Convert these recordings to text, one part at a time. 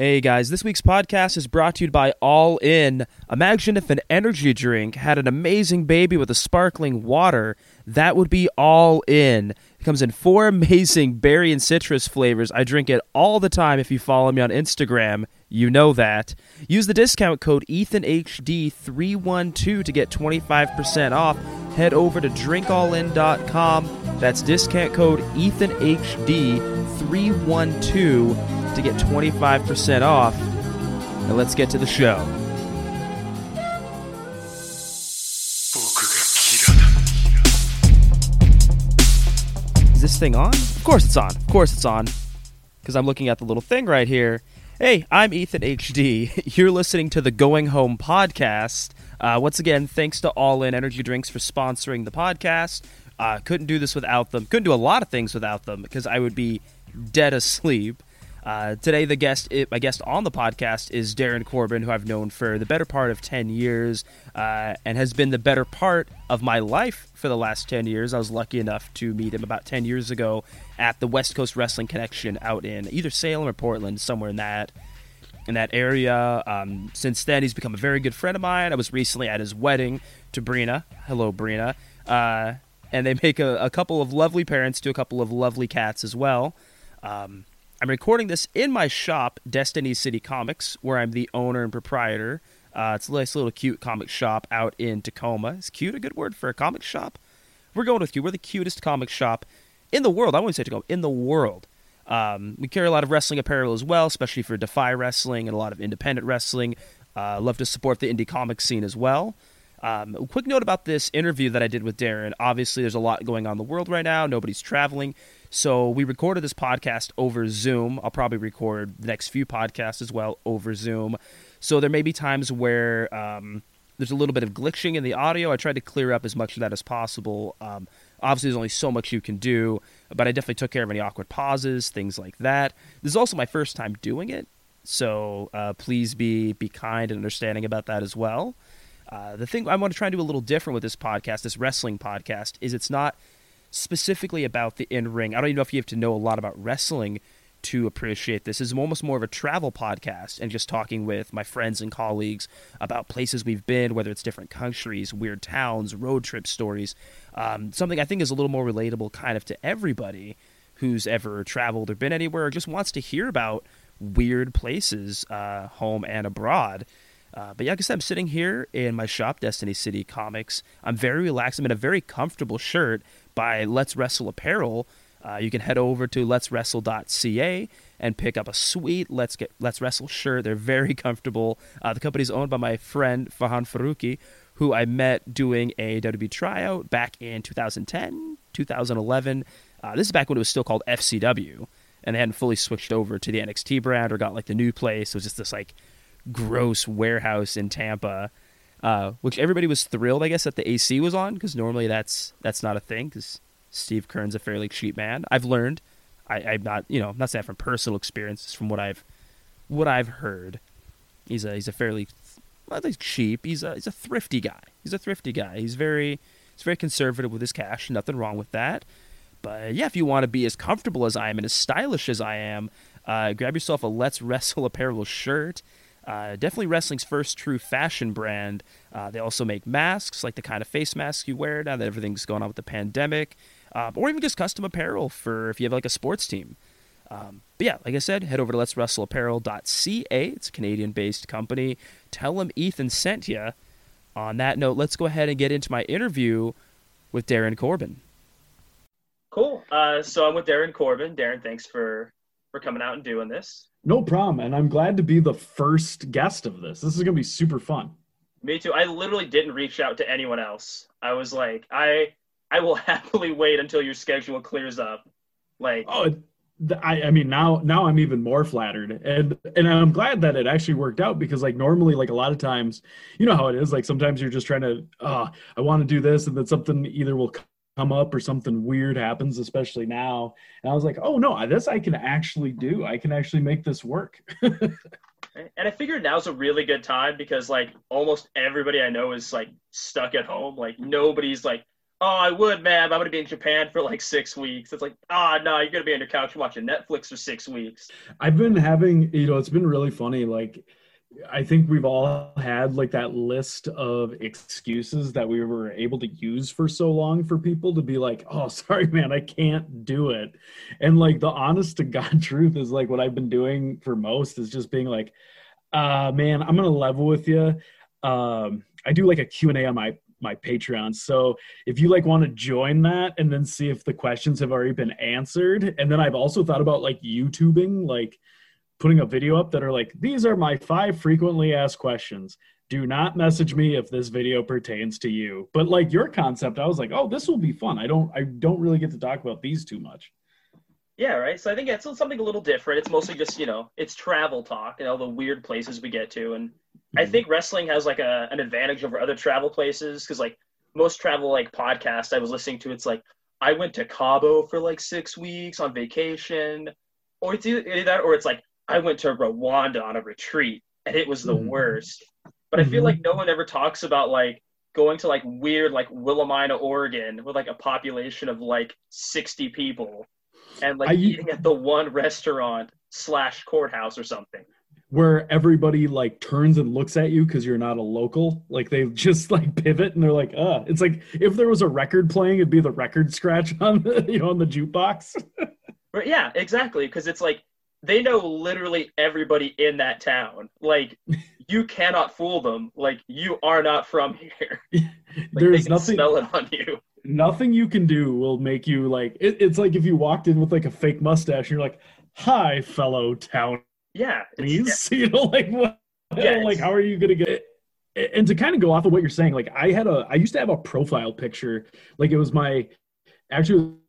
Hey guys, this week's podcast is brought to you by All In. Imagine if an energy drink had an amazing baby with a sparkling water. That would be All In. It comes in four amazing berry and citrus flavors. I drink it all the time. If you follow me on Instagram, you know that. Use the discount code EthanHD312 to get 25% off. Head over to DrinkAllIn.com. That's discount code EthanHD312. To get 25% off. And let's get to the show. Is this thing on? Of course it's on. Of course it's on. Because I'm looking at the little thing right here. Hey, I'm Ethan HD. You're listening to the Going Home Podcast. Once again, thanks to All In Energy Drinks for sponsoring the podcast. Couldn't do this without them. Couldn't do a lot of things without them because I would be dead asleep. Today, my guest on the podcast is Darren Corbin, who I've known for the better part of 10 years and has been the better part of my life for the last 10 years. I was lucky enough to meet him about 10 years ago at the West Coast Wrestling Connection out in either Salem or Portland, somewhere in that area. Since then, he's become a very good friend of mine. I was recently at his wedding to Brina. Hello, Brina. And they make a couple of lovely parents to a couple of lovely cats as well. I'm recording this in my shop, Destiny City Comics, where I'm the owner and proprietor. It's a nice little cute comic shop out in Tacoma. Is cute a good word for a comic shop? We're going with you. We're the cutest comic shop in the world. I wouldn't say Tacoma, in the world. We carry a lot of wrestling apparel as well, especially for Defy Wrestling and a lot of independent wrestling. Love to support the indie comic scene as well. A quick note about this interview that I did with Darren. Obviously, there's a lot going on in the world right now. Nobody's traveling. So we recorded this podcast over Zoom. I'll probably record the next few podcasts as well over Zoom. So there may be times where there's a little bit of glitching in the audio. I tried to clear up as much of that as possible. Obviously, there's only so much you can do, but I definitely took care of any awkward pauses, things like that. This is also my first time doing it, so please be kind and understanding about that as well. The thing I want to try and do a little different with this podcast, this wrestling podcast, is it's not specifically about the in-ring. I don't even know if you have to know a lot about wrestling to appreciate this. It's almost more of a travel podcast and just talking with my friends and colleagues about places we've been, whether it's different countries, weird towns, road trip stories. Something I think is a little more relatable kind of to everybody who's ever traveled or been anywhere or just wants to hear about weird places home and abroad. But yeah, like I said, I'm sitting here in my shop, Destiny City Comics. I'm very relaxed. I'm in a very comfortable shirt by Let's Wrestle Apparel. You can head over to letswrestle.ca and pick up a sweet Let's Wrestle shirt. They're very comfortable. The company's owned by my friend Fahan Faruqi, who I met doing a WWE tryout back in 2010, 2011. This is back when it was still called FCW, and they hadn't fully switched over to the NXT brand or got like the new place. It was just this like gross warehouse in Tampa. Which everybody was thrilled, I guess, that the AC was on, because normally that's not a thing, because Steve Kern's a fairly cheap man. I've learned. I'm not saying that from personal experience, it's from what I've heard. He's a fairly, well, he's cheap. He's a thrifty guy. He's very conservative with his cash. Nothing wrong with that. But yeah, if you want to be as comfortable as I am and as stylish as I am, grab yourself a Let's Wrestle Apparel shirt. Definitely wrestling's first true fashion brand. They also make masks, like the kind of face masks you wear now that everything's going on with the pandemic, or even just custom apparel for if you have like a sports team. But yeah, like I said, head over to letswrestleapparel.ca. It's a Canadian-based company. Tell them Ethan sent you. On that note, let's go ahead and get into my interview with Darren Corbin. Cool. So I'm with Darren Corbin. Darren, thanks for coming out and doing this. No problem, and I'm glad to be the first guest of this. This is going to be super fun. Me too. I literally didn't reach out to anyone else. I was like, I will happily wait until your schedule clears up. Like, oh, I mean, now I'm even more flattered, and I'm glad that it actually worked out, because like normally, like a lot of times, you know how it is. Like sometimes you're just trying to, I want to do this, and then something either will come up or something weird happens, especially now. And I was like, oh no, this I can actually do. I can actually make this work. And I figured now's a really good time because like almost everybody I know is like stuck at home. Like nobody's like, oh, I would, man, but I'm going to be in Japan for like 6 weeks. It's like, ah, oh, no, you're going to be on your couch watching Netflix for 6 weeks. I've been having, you know, it's been really funny. Like, I think we've all had like that list of excuses that we were able to use for so long for people to be like, oh, sorry, man, I can't do it. And like the honest to God truth is like what I've been doing for most is just being like, man, I'm going to level with you. I do like a Q&A on my Patreon. So if you like want to join that and then see if the questions have already been answered. And then I've also thought about like YouTubing, like putting a video up that are like, these are my 5 frequently asked questions. Do not message me if this video pertains to you. But like your concept, I was like, oh, this will be fun. I don't really get to talk about these too much. Yeah, right. So I think it's something a little different. It's mostly just, you know, it's travel talk and all the weird places we get to. And I think wrestling has like an advantage over other travel places because like most travel like podcasts I was listening to, it's like I went to Cabo for like 6 weeks on vacation, or it's either that or it's like I went to Rwanda on a retreat and it was the worst. But I feel like no one ever talks about like going to like weird like Willamina, Oregon with like a population of like 60 people and like eating at the one restaurant / courthouse or something. Where everybody like turns and looks at you because you're not a local. Like they just like pivot and they're like, it's like if there was a record playing, it'd be the record scratch on the, you know, on the jukebox. But yeah, exactly. Because it's like they know literally everybody in that town. Like you cannot fool them. Like you are not from here. Like, they can smell it on you. Nothing you can do will make you like. It's like if you walked in with like a fake mustache, and you're like, "Hi, fellow town." Yeah, you know, like what? Yeah, like how are you gonna get it? And to kind of go off of what you're saying, like I used to have a profile picture, like it was my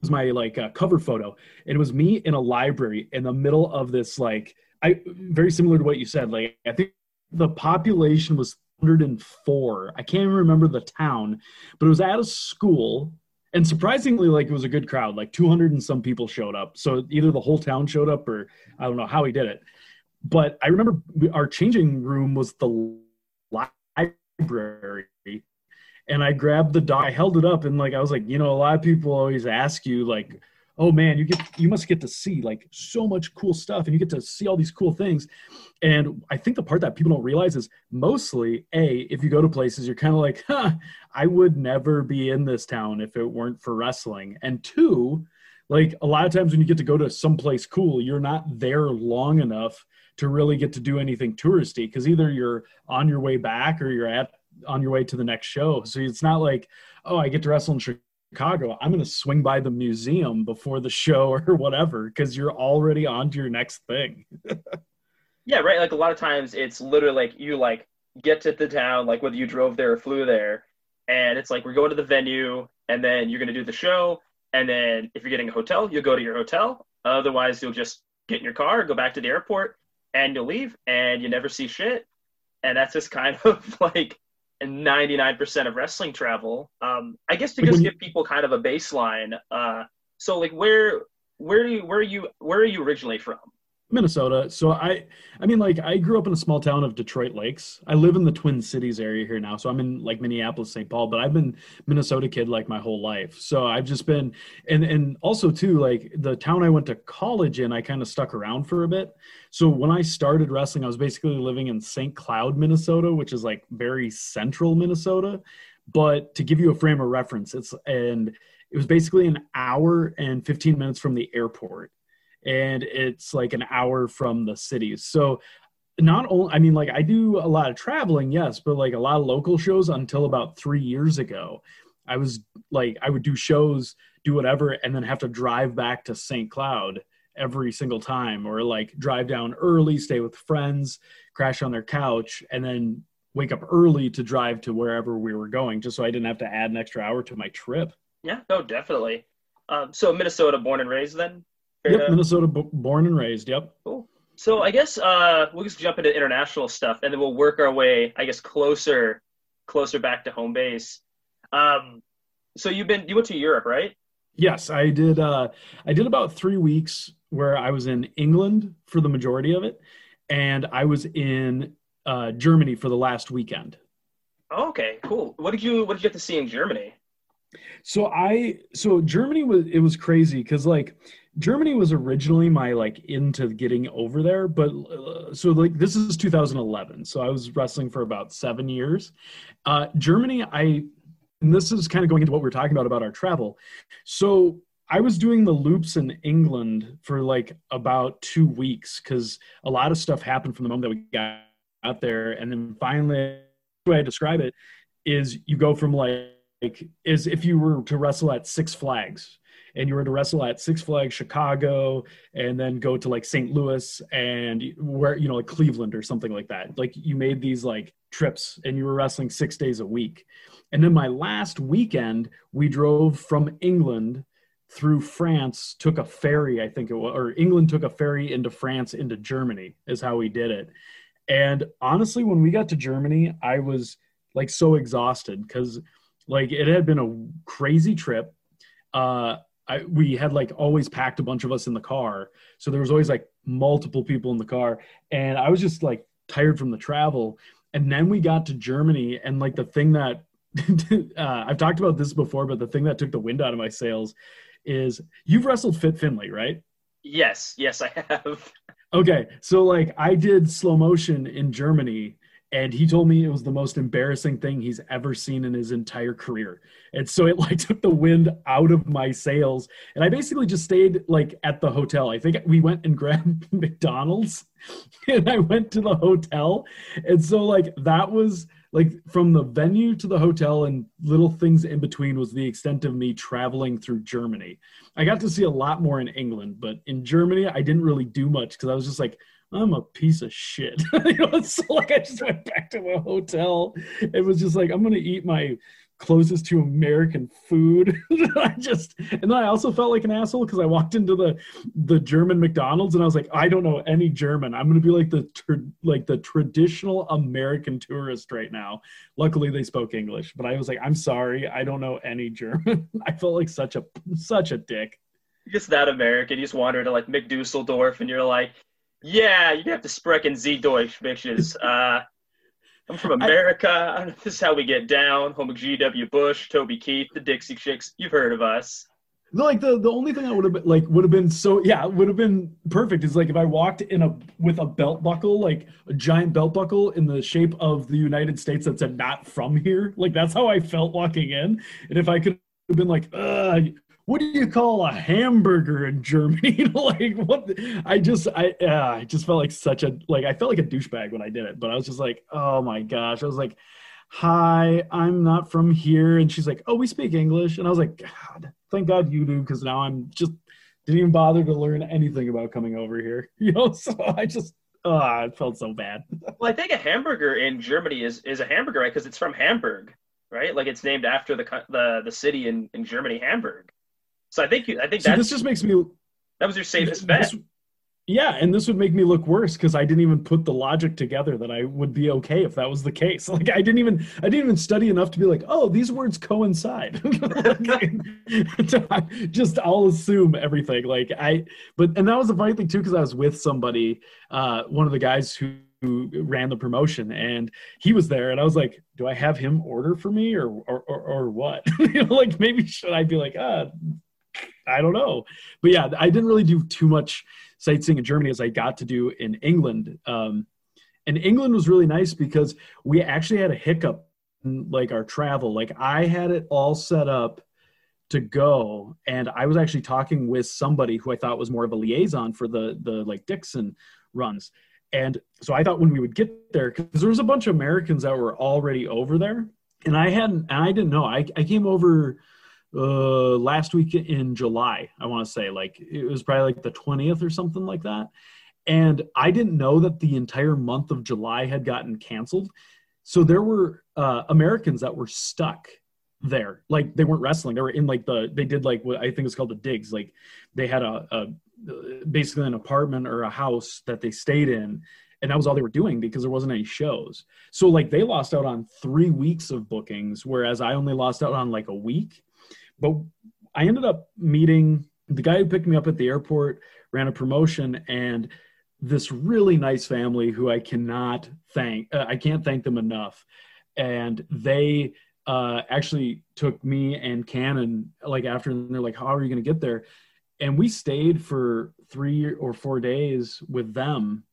like cover photo, and it was me in a library in the middle of this like very similar to what you said. Like I think the population was 104. I can't even remember the town, but it was at a school. And surprisingly, like, it was a good crowd, like 200 and some people showed up. So either the whole town showed up or I don't know how he did it. But I remember our changing room was the library, and I grabbed the dog, I held it up, and like, I was like, you know, a lot of people always ask you like, oh man, you must get to see like so much cool stuff and you get to see all these cool things. And I think the part that people don't realize is mostly if you go to places, you're kind of like, huh, I would never be in this town if it weren't for wrestling. And 2, like a lot of times when you get to go to someplace cool, you're not there long enough to really get to do anything touristy because either you're on your way back or you're on your way to the next show. So it's not like, oh, I get to wrestle in Chicago, I'm going to swing by the museum before the show or whatever, because you're already on to your next thing. Yeah, right. Like a lot of times it's literally like you like get to the town, like whether you drove there or flew there, and it's like we're going to the venue and then you're going to do the show. And then if you're getting a hotel, you'll go to your hotel. Otherwise, you'll just get in your car, go back to the airport, and you'll leave and you never see shit. And that's just kind of like, and 99% of wrestling travel. I guess to just give people kind of a baseline. So like, where are you originally from? Minnesota. So I mean, like I grew up in a small town of Detroit Lakes. I live in the Twin Cities area here now. So I'm in like Minneapolis, St. Paul, but I've been Minnesota kid like my whole life. So I've just been, and also too, like the town I went to college in, I kind of stuck around for a bit. So when I started wrestling, I was basically living in St. Cloud, Minnesota, which is like very central Minnesota. But to give you a frame of reference, it was basically an hour and 15 minutes from the airport. And it's like an hour from the city. So not only, I mean, like I do a lot of traveling, yes, but like a lot of local shows until about 3 years ago, I was like, I would do shows, do whatever, and then have to drive back to St. Cloud every single time, or like drive down early, stay with friends, crash on their couch, and then wake up early to drive to wherever we were going, just so I didn't have to add an extra hour to my trip. Yeah, no, definitely. So Minnesota born and raised then? Yep, Minnesota born and raised, yep. Cool. So I guess we'll just jump into international stuff, and then we'll work our way, I guess, closer back to home base. So you went to Europe, right? Yes, I did. I did about 3 weeks where I was in England for the majority of it, and I was in Germany for the last weekend. Oh, okay, cool. What did you get to see in Germany? So Germany was, it was crazy. Cause like Germany was originally my like into getting over there, but so like, this is 2011. So I was wrestling for about 7 years. Germany, and this is kind of going into what we're talking about our travel. So I was doing the loops in England for like about 2 weeks. Cause a lot of stuff happened from the moment that we got out there. And then finally the way I describe it is you go from like if you were to wrestle at Six Flags and you were to wrestle at Six Flags Chicago and then go to like St. Louis and where, you know, like Cleveland or something like that. Like you made these like trips and you were wrestling 6 days a week. And then my last weekend, we drove from England through France, took a ferry, I think it was, or England took a ferry into France, into Germany is how we did it. And honestly, when we got to Germany, I was like so exhausted because like it had been a crazy trip. We had like always packed a bunch of us in the car. So there was always like multiple people in the car and I was just like tired from the travel. And then we got to Germany and like the thing that I've talked about this before, but the thing that took the wind out of my sails is you've wrestled Fit Finley, right? Yes, I have. Okay. So like I did slow motion in Germany and he told me it was the most embarrassing thing he's ever seen in his entire career. And so it like took the wind out of my sails. And I basically just stayed like at the hotel. I think we went and grabbed McDonald's and I went to the hotel. And so like that was like from the venue to the hotel and little things in between was the extent of me traveling through Germany. I got to see a lot more in England, but in Germany, I didn't really do much because I was just like, I'm a piece of shit. You know, so like I just went back to the hotel. It was just like, I'm going to eat my closest to American food. And then I also felt like an asshole because I walked into the German McDonald's and I was like, I don't know any German. I'm going to be like the traditional American tourist right now. Luckily they spoke English, but I was like, I'm sorry. I don't know any German. I felt like such a dick. You're just that American. You just wander to like McDusseldorf and you're like, yeah, you have to sprechen Sie Deutsch, bitches. I'm from America. This is how we get down. Home of G.W. Bush, Toby Keith, the Dixie Chicks. You've heard of us. No, like the only thing that would have been perfect is like if I walked in with a belt buckle, like a giant belt buckle in the shape of the United States that said "Not from here." Like that's how I felt walking in. And if I could have been like, what do you call a hamburger in Germany? Like what? I just felt like I felt like a douchebag when I did it, but I was just like, oh my gosh. I was like, hi, I'm not from here. And she's like, oh, we speak English. And I was like, God, thank God you do. Cause now I'm just didn't even bother to learn anything about coming over here. You know? So I just, I felt so bad. Well, I think a hamburger in Germany is a hamburger, right? Cause it's from Hamburg, right? Like it's named after the city in Germany, Hamburg. So I think so this just makes me. That was your safest bet. Yeah, and this would make me look worse because I didn't even put the logic together that I would be okay if that was the case. Like I didn't even study enough to be like, oh, these words coincide. Just I'll assume everything. But that was the funny thing too because I was with somebody, one of the guys who ran the promotion and he was there and I was like, do I have him order for me or what? You know, like maybe should I be like, I don't know. But yeah, I didn't really do too much sightseeing in Germany as I got to do in England. And England was really nice because we actually had a hiccup in like our travel. Like I had it all set up to go. And I was actually talking with somebody who I thought was more of a liaison for the like Dixon runs. And so I thought when we would get there, because there was a bunch of Americans that were already over there. And I didn't know. I came over last week in July, I want to say, like it was probably like the 20th or something like that. And I didn't know that the entire month of July had gotten canceled. So there were Americans that were stuck there. Like they weren't wrestling. They were in like they did like what I think is called the digs. Like they had a basically an apartment or a house that they stayed in. And that was all they were doing because there wasn't any shows. So like they lost out on 3 weeks of bookings, whereas I only lost out on like a week. But I ended up meeting the guy who picked me up at the airport, ran a promotion, and this really nice family who I can't thank them enough. And they actually took me and Cannon like after, and they're like, how are you going to get there? And we stayed for 3 or 4 days with them,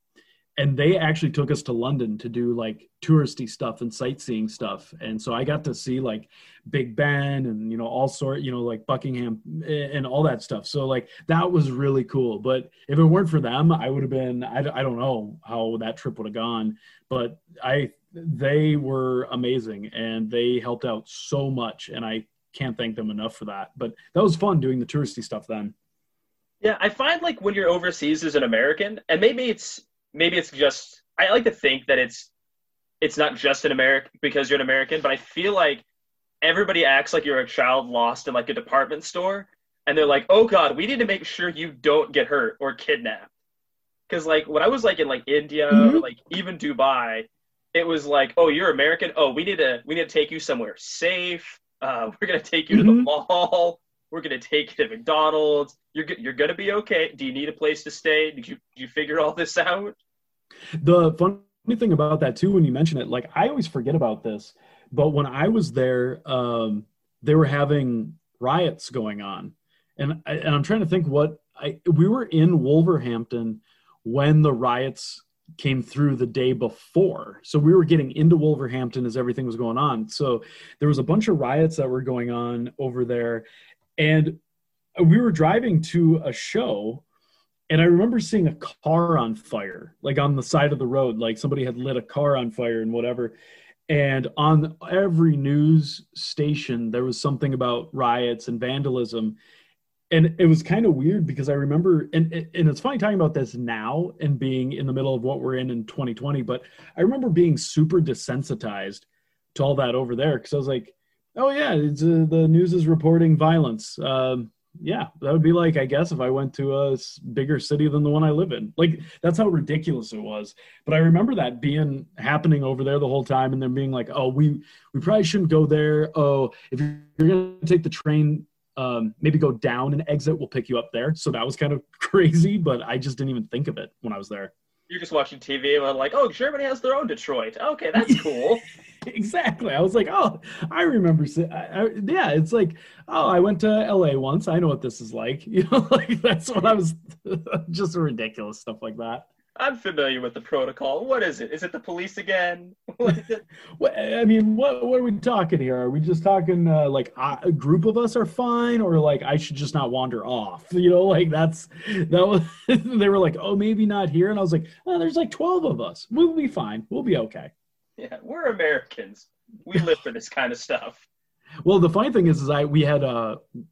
and they actually took us to London to do like touristy stuff and sightseeing stuff. And so I got to see like Big Ben and, you know, all sort, you know, like Buckingham and all that stuff. So like, that was really cool. But if it weren't for them, I would have been, I don't know how that trip would have gone, but they were amazing and they helped out so much. And I can't thank them enough for that, but that was fun doing the touristy stuff then. Yeah. I find like when you're overseas as an American, and maybe it's just, I like to think that it's not just an American because you're an American, but I feel like everybody acts like you're a child lost in like a department store. And they're like, oh God, we need to make sure you don't get hurt or kidnapped. Cause like when I was like in like India, mm-hmm. or, like even Dubai, it was like, oh, you're American. Oh, we need to take you somewhere safe. We're going to take you mm-hmm. to the mall. We're going to take you to McDonald's. You're going to be okay. Do you need a place to stay? Did you figure all this out? The funny thing about that too, when you mention it, like I always forget about this, but when I was there, they were having riots going on, and I'm trying to think we were in Wolverhampton when the riots came through the day before. So we were getting into Wolverhampton as everything was going on. So there was a bunch of riots that were going on over there, and we were driving to a show. And I remember seeing a car on fire, like on the side of the road, like somebody had lit a car on fire and whatever. And on every news station, there was something about riots and vandalism. And it was kind of weird because I remember, and it's funny talking about this now and being in the middle of what we're in 2020, but I remember being super desensitized to all that over there. Cause I was like, oh yeah, it's, the news is reporting violence. Yeah, that would be like, I guess, if I went to a bigger city than the one I live in. Like, that's how ridiculous it was. But I remember that being happening over there the whole time, and then being like, oh, we probably shouldn't go there. Oh, if you're going to take the train, maybe go down and exit, we'll pick you up there. So that was kind of crazy, but I just didn't even think of it when I was there. You're just watching TV, and I'm like, oh, Germany has their own Detroit. Okay, that's cool. Exactly. I was like, oh, I remember. Yeah, it's like, oh, I went to LA once. I know what this is like. You know, like that's what I was. Just ridiculous stuff like that. I'm familiar with the protocol. What is it? Is it the police again? I mean, what are we talking here? Are we just talking like a group of us are fine, or like I should just not wander off? You know, like that was. They were like, oh, maybe not here, and I was like, oh, there's like 12 of us. We'll be fine. We'll be okay. Yeah, we're Americans. We live for this kind of stuff. Well, the funny thing is we had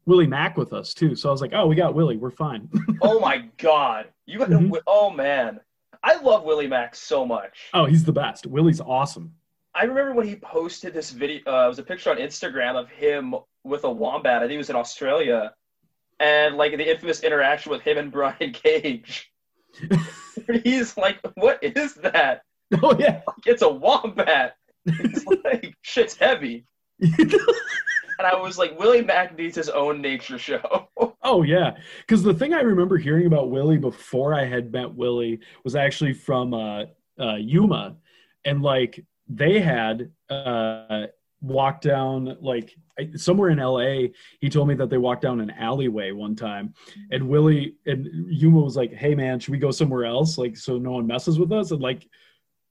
Willie Mack with us too, so I was like, oh, we got Willie, we're fine. Oh my God, you got mm-hmm. Oh man, I love Willie Mack so much. Oh, he's the best. Willie's awesome. I remember when he posted this video. It was a picture on Instagram of him with a wombat. I think he was in Australia, and like the infamous interaction with him and Brian Cage. He's like, what is that? Oh yeah, like, it's a wombat. It's like shit's heavy. And I was like, Willie Mack needs his own nature show. Oh yeah, because the thing I remember hearing about Willie before I had met Willie was actually from Yuma, and like they had walked down like somewhere in LA. He told me that they walked down an alleyway one time, and Willie and Yuma was like, "Hey man, should we go somewhere else? Like so no one messes with us." And like,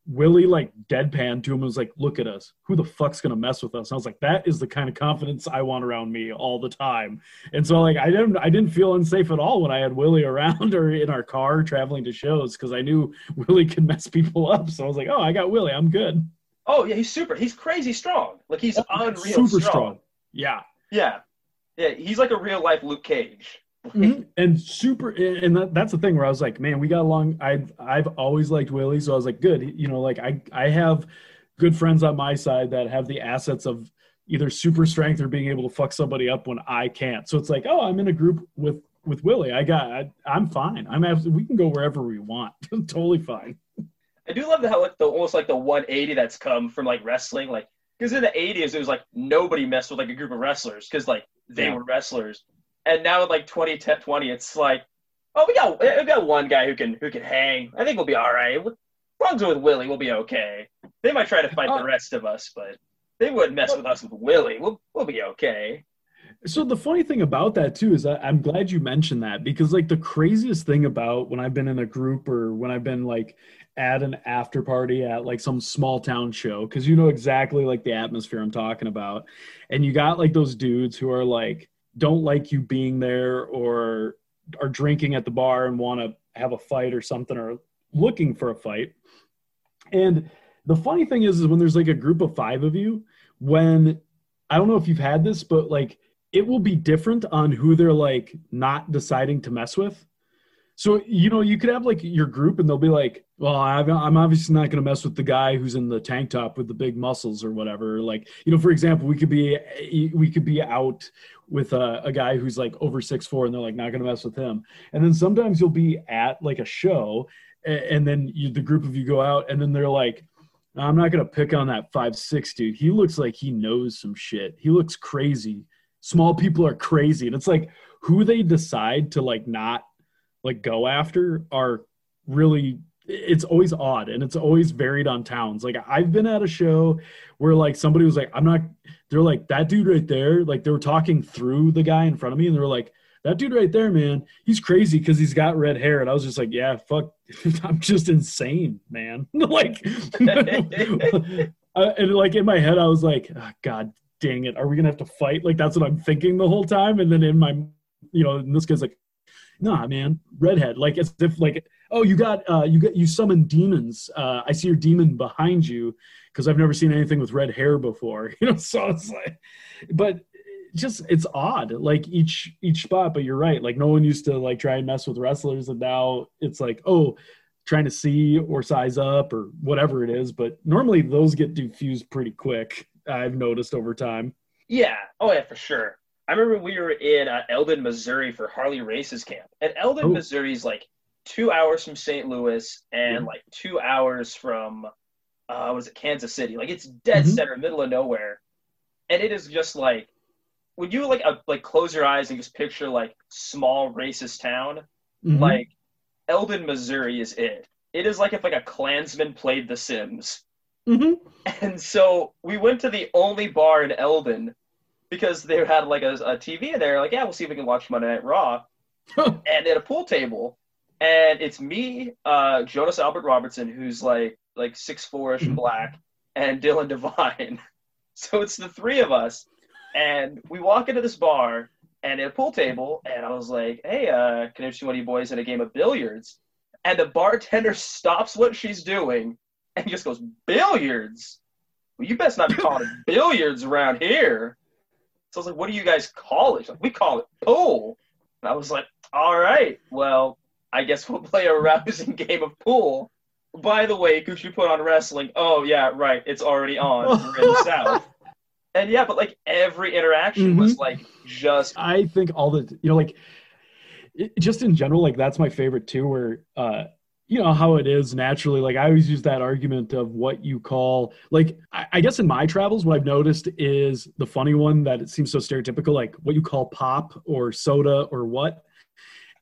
Willie like deadpan to him and was like, look at us, who the fuck's gonna mess with us? And I was like, that is the kind of confidence I want around me all the time. And so like I didn't feel unsafe at all when I had Willie around or in our car traveling to shows, because I knew Willie could mess people up. So I was like, oh, I got Willie, I'm good. Oh yeah, he's crazy strong. Like he's unreal super strong. Yeah he's like a real life Luke Cage. Mm-hmm. And super, and that's the thing where I was like, man, we got along. I've always liked Willie, so I was like, good, you know, like I have good friends on my side that have the assets of either super strength or being able to fuck somebody up when I can't. So it's like, oh, I'm in a group with Willie. I'm fine. We can go wherever we want. I'm totally fine. I do love how like the almost like the 180 that's come from like wrestling, like because in the 80s it was like nobody messed with like a group of wrestlers because like they were wrestlers. And now with like 20, it's like, oh, we got one guy who can hang. I think we'll be all right. As long as we're with Willie, we'll be okay. They might try to fight the rest of us, but They wouldn't mess with us with Willie. We'll be okay. So the funny thing about that too is I'm glad you mentioned that, because like the craziest thing about when I've been in a group or when I've been like at an after party at like some small town show, because you know exactly like the atmosphere I'm talking about, and you got like those dudes who are like don't like you being there or are drinking at the bar and want to have a fight or something or looking for a fight. And the funny thing is when there's like a group of five of you, when I don't know if you've had this, but like it will be different on who they're like not deciding to mess with. So, you know, you could have like your group and they'll be like, well, I'm obviously not going to mess with the guy who's in the tank top with the big muscles or whatever. Like, you know, for example, we could be out with a guy who's like over 6'4" and they're like, not going to mess with him. And then sometimes you'll be at like a show and then the group of you go out and then they're like, I'm not going to pick on that 5'6" dude. He looks like he knows some shit. He looks crazy. Small people are crazy. And it's like who they decide to like not like go after are really, it's always odd and it's always varied on towns. Like I've been at a show where like somebody was like, they're like, that dude right there. Like they were talking through the guy in front of me and they were like, that dude right there, man, he's crazy because he's got red hair. And I was just like, yeah, fuck, I'm just insane, man. Like, and like in my head, I was like, oh, God dang it. Are we going to have to fight? Like, that's what I'm thinking the whole time. And then in my, you know, and this guy's like, nah, man, redhead. Like, as if like, oh, you summon demons. I see your demon behind you because I've never seen anything with red hair before. You know, so it's like, but just it's odd like each spot. But you're right, like no one used to like try and mess with wrestlers, and now it's like, oh, trying to see or size up or whatever it is. But normally those get diffused pretty quick, I've noticed over time. Yeah, oh yeah, for sure. I remember we were in Eldon, Missouri for Harley Race's camp, and Eldon, Missouri's like 2 hours from St. Louis and like 2 hours from Kansas City. Like it's dead center, middle of nowhere. And it is just like, would you like close your eyes and just picture like small racist town? Like Eldon, Missouri is it. It is like if like a Klansman played The Sims. And so we went to the only bar in Eldon because they had like a TV in there. Like, yeah, we'll see if we can watch Monday Night Raw. And they had a pool table. And it's me, Jonas Albert Robertson, who's like 6'4" ish black, and Dylan Devine. So it's the three of us. And we walk into this bar and a pool table, and I was like, hey, can I see one of you boys in a game of billiards? And the bartender stops what she's doing and just goes, billiards? Well, you best not be calling it billiards around here. So I was like, what do you guys call it? She's like, we call it pool. And I was like, all right, well, I guess we'll play a rousing game of pool. By the way, Gucci put on wrestling. Oh, yeah, right. It's already on. We're in the South. And yeah, but like every interaction was like just. I think all the, you know, like just in general, like that's my favorite too, where, you know, how it is naturally. Like I always use that argument of what you call, like, I guess in my travels, what I've noticed is the funny one that it seems so stereotypical, like what you call pop or soda or what.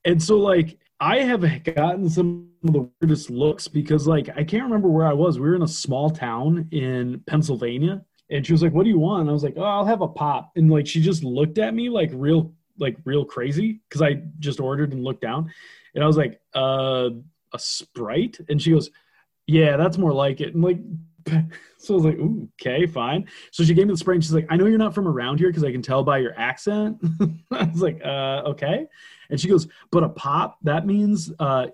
And so like, I have gotten some of the weirdest looks because like, I can't remember where I was. We were in a small town in Pennsylvania. And she was like, what do you want? And I was like, oh, I'll have a pop. And like, she just looked at me like real crazy. Cause I just ordered and looked down and I was like, a Sprite. And she goes, yeah, that's more like it. And like, so I was like, ooh, okay, fine. So she gave me the Sprite and she's like, I know you're not from around here, cause I can tell by your accent. I was like, okay. And she goes, but a pop, that means,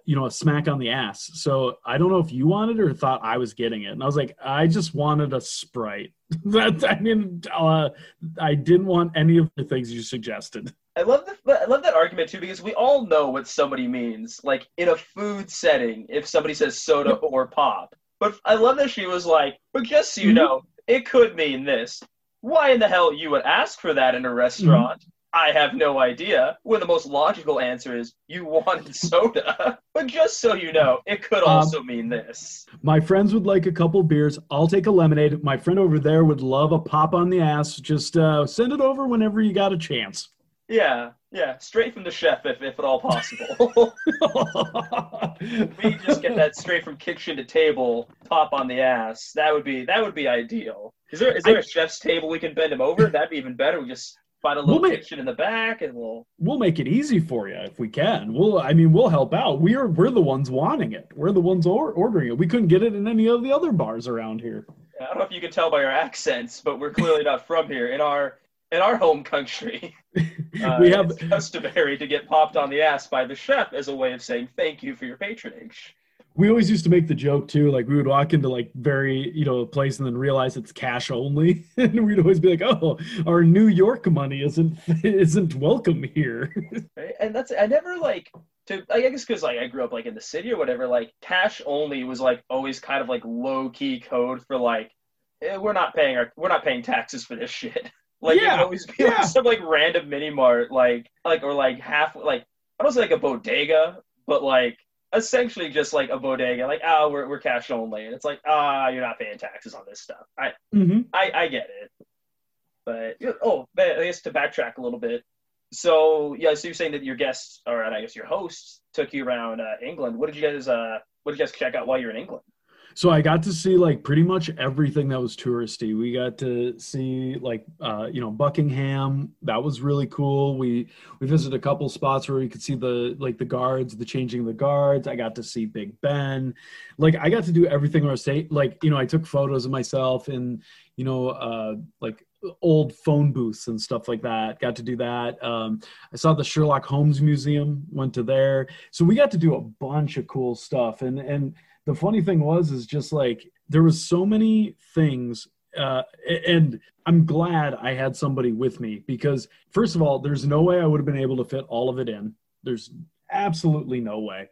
you know, a smack on the ass. So I don't know if you wanted it or thought I was getting it. And I was like, I just wanted a Sprite. I didn't want any of the things you suggested. I love that argument too, because we all know what somebody means. Like in a food setting, if somebody says soda or pop. But I love that she was like, but just so you know, it could mean this. Why in the hell you would ask for that in a restaurant? I have no idea. Well, the most logical answer is you wanted soda. But just so you know, it could also mean this. My friends would like a couple beers. I'll take a lemonade. My friend over there would love a pop on the ass. Just send it over whenever you got a chance. Yeah. Yeah, straight from the chef, if at all possible. We just get that straight from kitchen to table, pop on the ass. That would be ideal. Is there a chef's table we can bend him over? That'd be even better. We just find a little kitchen in the back, and we'll make it easy for you if we can. We'll help out. We're the ones wanting it. We're the ones ordering it. We couldn't get it in any of the other bars around here. I don't know if you can tell by our accents, but we're clearly not from here. In our home country, it's customary to get popped on the ass by the chef as a way of saying thank you for your patronage. We always used to make the joke, too, like we would walk into a place and then realize it's cash only. And we'd always be like, oh, our New York money isn't welcome here. And I guess because I grew up in the city or whatever, cash only was always kind of low key code for we're not paying taxes for this shit. It would always be some random mini mart, or half, I don't say a bodega, but essentially just a bodega, we're cash only, and it's you're not paying taxes on this stuff. I get it, but I guess to backtrack a little bit. So you're saying that your guests, or I guess your hosts, took you around England. What did you guys check out while you're in England? So I got to see pretty much everything that was touristy. We got to see Buckingham. That was really cool. We visited a couple spots where we could see the guards, the changing of the guards. I got to see Big Ben. I got to do everything where I stayed. I took photos of myself in old phone booths and stuff like that. Got to do that. I saw the Sherlock Holmes Museum. Went to there. So we got to do a bunch of cool stuff and. The funny thing was there was so many things, and I'm glad I had somebody with me because, first of all, there's no way I would have been able to fit all of it in. There's absolutely no way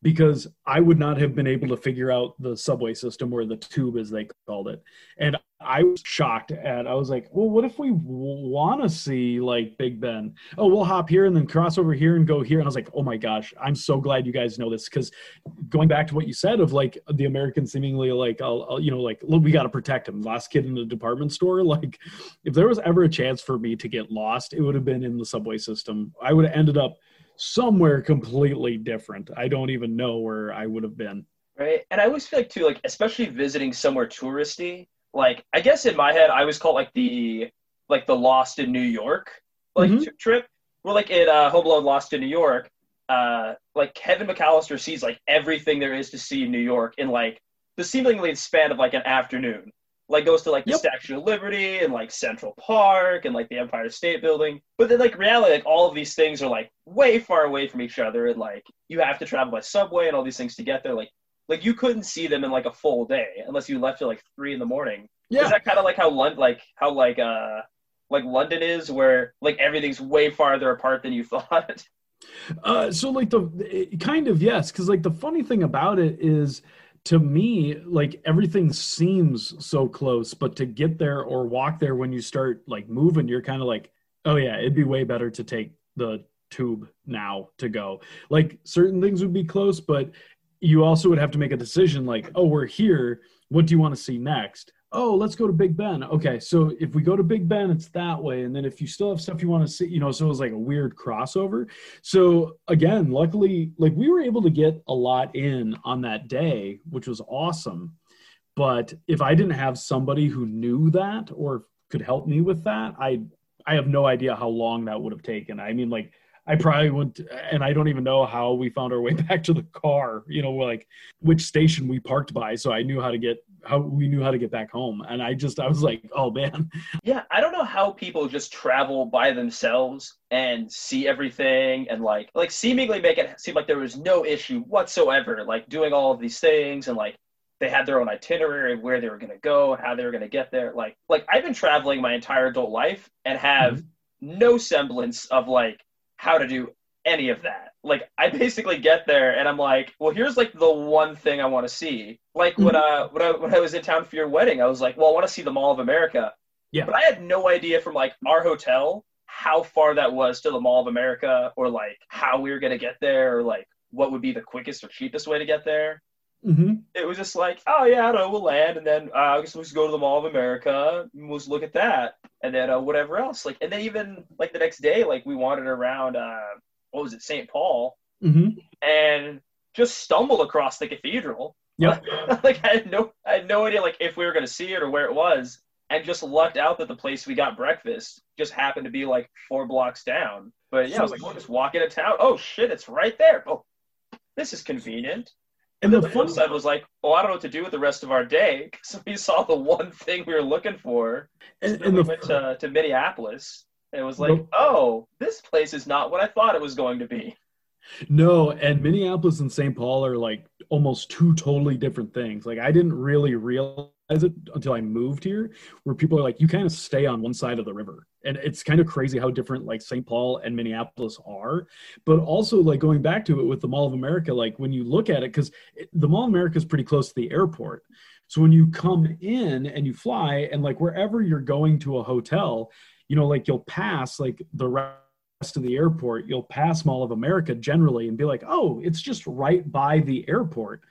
because I would not have been able to figure out the subway system or the tube, as they called it. And I was shocked what if we want to see Big Ben? Oh, we'll hop here and then cross over here and go here. And I was like, oh my gosh, I'm so glad you guys know this. Cause going back to what you said of the Americans seemingly we got to protect him. Last kid in the department store. If there was ever a chance for me to get lost, it would have been in the subway system. I would have ended up somewhere completely different. I don't even know where I would have been. Right. And I always feel especially visiting somewhere touristy, I guess in my head, I was called the Lost in New York trip. We're in Home Alone Lost in New York. Kevin McAllister sees everything there is to see in New York in the seemingly span of an afternoon. Goes to the Statue of Liberty and Central Park and the Empire State Building. But then reality, all of these things are way far away from each other, and you have to travel by subway and all these things to get there. Like, you couldn't see them in, a full day unless you left at, 3 in the morning. Yeah. Is that kind of, how London is, where, everything's way farther apart than you thought? Yes. Because, the funny thing about it is, to me, everything seems so close, but to get there or walk there when you start, moving, you're kind of oh, yeah, it'd be way better to take the tube now to go. Certain things would be close, but you also would have to make a decision oh, we're here. What do you want to see next? Oh, let's go to Big Ben. Okay, so if we go to Big Ben, it's that way. And then if you still have stuff you want to see, so it was a weird crossover. So again, luckily, we were able to get a lot in on that day, which was awesome. But if I didn't have somebody who knew that or could help me with that, I have no idea how long that would have taken. I mean, I probably wouldn't, and I don't even know how we found our way back to the car, which station we parked by. So I knew how to get back home. And I was oh man. Yeah. I don't know how people just travel by themselves and see everything and seemingly make it seem like there was no issue whatsoever, doing all of these things and they had their own itinerary of where they were going to go and how they were going to get there. I've been traveling my entire adult life and have no semblance of how to do any of that. I basically get there and I'm well, here's the one thing I want to see. When I was in town for your wedding, I was I want to see the Mall of America. Yeah. But I had no idea from our hotel how far that was to the Mall of America or how we were going to get there or what would be the quickest or cheapest way to get there. Mm-hmm. It was just oh yeah, I don't know, we'll land and then I guess we'll just go to the Mall of America and we'll just look at that. and then whatever else. Like, and then even like the next day, like we wandered around, what was it, St. Paul, mm-hmm. and just stumbled across the cathedral. Yep. Like I had no idea like if we were going to see it or where it was, and just lucked out that the place we got breakfast just happened to be like 4 blocks down. But yeah, I was like, we'll just walk into town. Oh shit, it's right there. Oh, this is convenient. And then the flip side was like, oh, I don't know what to do with the rest of our day. So we saw the one thing we were looking for. And we went to Minneapolis. And it was like, oh, this place is not what I thought it was going to be. No, and Minneapolis and St. Paul are like almost 2 totally different things. Like I didn't really realize it until I moved here, where people are like, you kind of stay on one side of the river. And it's kind of crazy how different like St. Paul and Minneapolis are. But also like going back to it with the Mall of America, like when you look at it, because the Mall of America is pretty close to the airport. So when you come in and you fly and like wherever you're going to a hotel, you know, like you'll pass like the rest of the airport, you'll pass Mall of America generally and be like, oh, it's just right by the airport,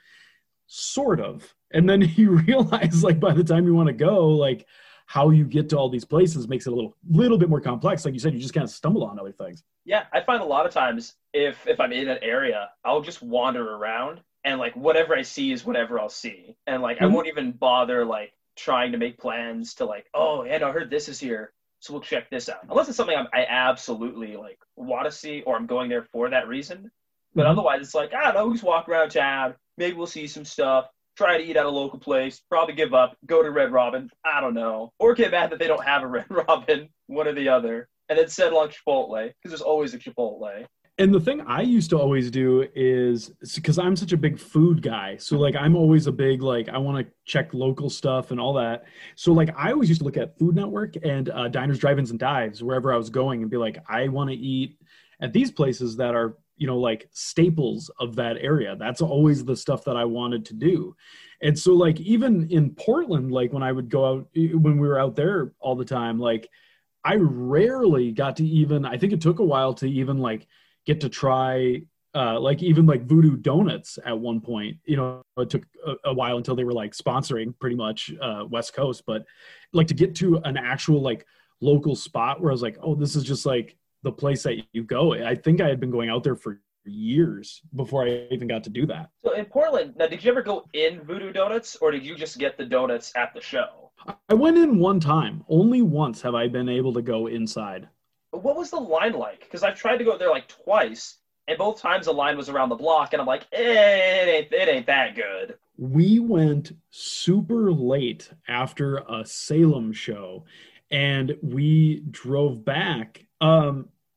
sort of. And then you realize like by the time you want to go, like how you get to all these places makes it a little bit more complex. Like you said, you just kind of stumble on other things. Yeah, I find a lot of times if I'm in an area, I'll just wander around and like whatever I see is whatever I'll see. And like, mm-hmm. I won't even bother like trying to make plans to like, oh, and I heard this is here, so we'll check this out. Unless it's something I absolutely like want to see or I'm going there for that reason. But mm-hmm. otherwise it's like, I don't know, we just walk around town. Maybe we'll see some stuff. Try to eat at a local place, probably give up, go to Red Robin, I don't know, or get mad that they don't have a Red Robin, one or the other, and then settle on Chipotle, because there's always a Chipotle. And the thing I used to always do is, because I'm such a big food guy, so like I'm always a big like I want to check local stuff and all that. So like I always used to look at Food Network and Diners, Drive-Ins, and Dives wherever I was going and be like, I want to eat at these places that are, you know, like staples of that area. That's always the stuff that I wanted to do. And so like, even in Portland, like when I would go out, when we were out there all the time, like I rarely got to even, I think it took a while to even like get to try like even like Voodoo Donuts at one point, you know, it took a while until they were like sponsoring pretty much West Coast, but like to get to an actual like local spot where I was like, oh, this is just like the place that you go. I think I had been going out there for years before I even got to do that. So in Portland, now did you ever go in Voodoo Donuts or did you just get the donuts at the show? I went in one time. Only once have I been able to go inside. What was the line like? Because I've tried to go there like twice and both times the line was around the block and I'm like, it ain't that good. We went super late after a Salem show and we drove back.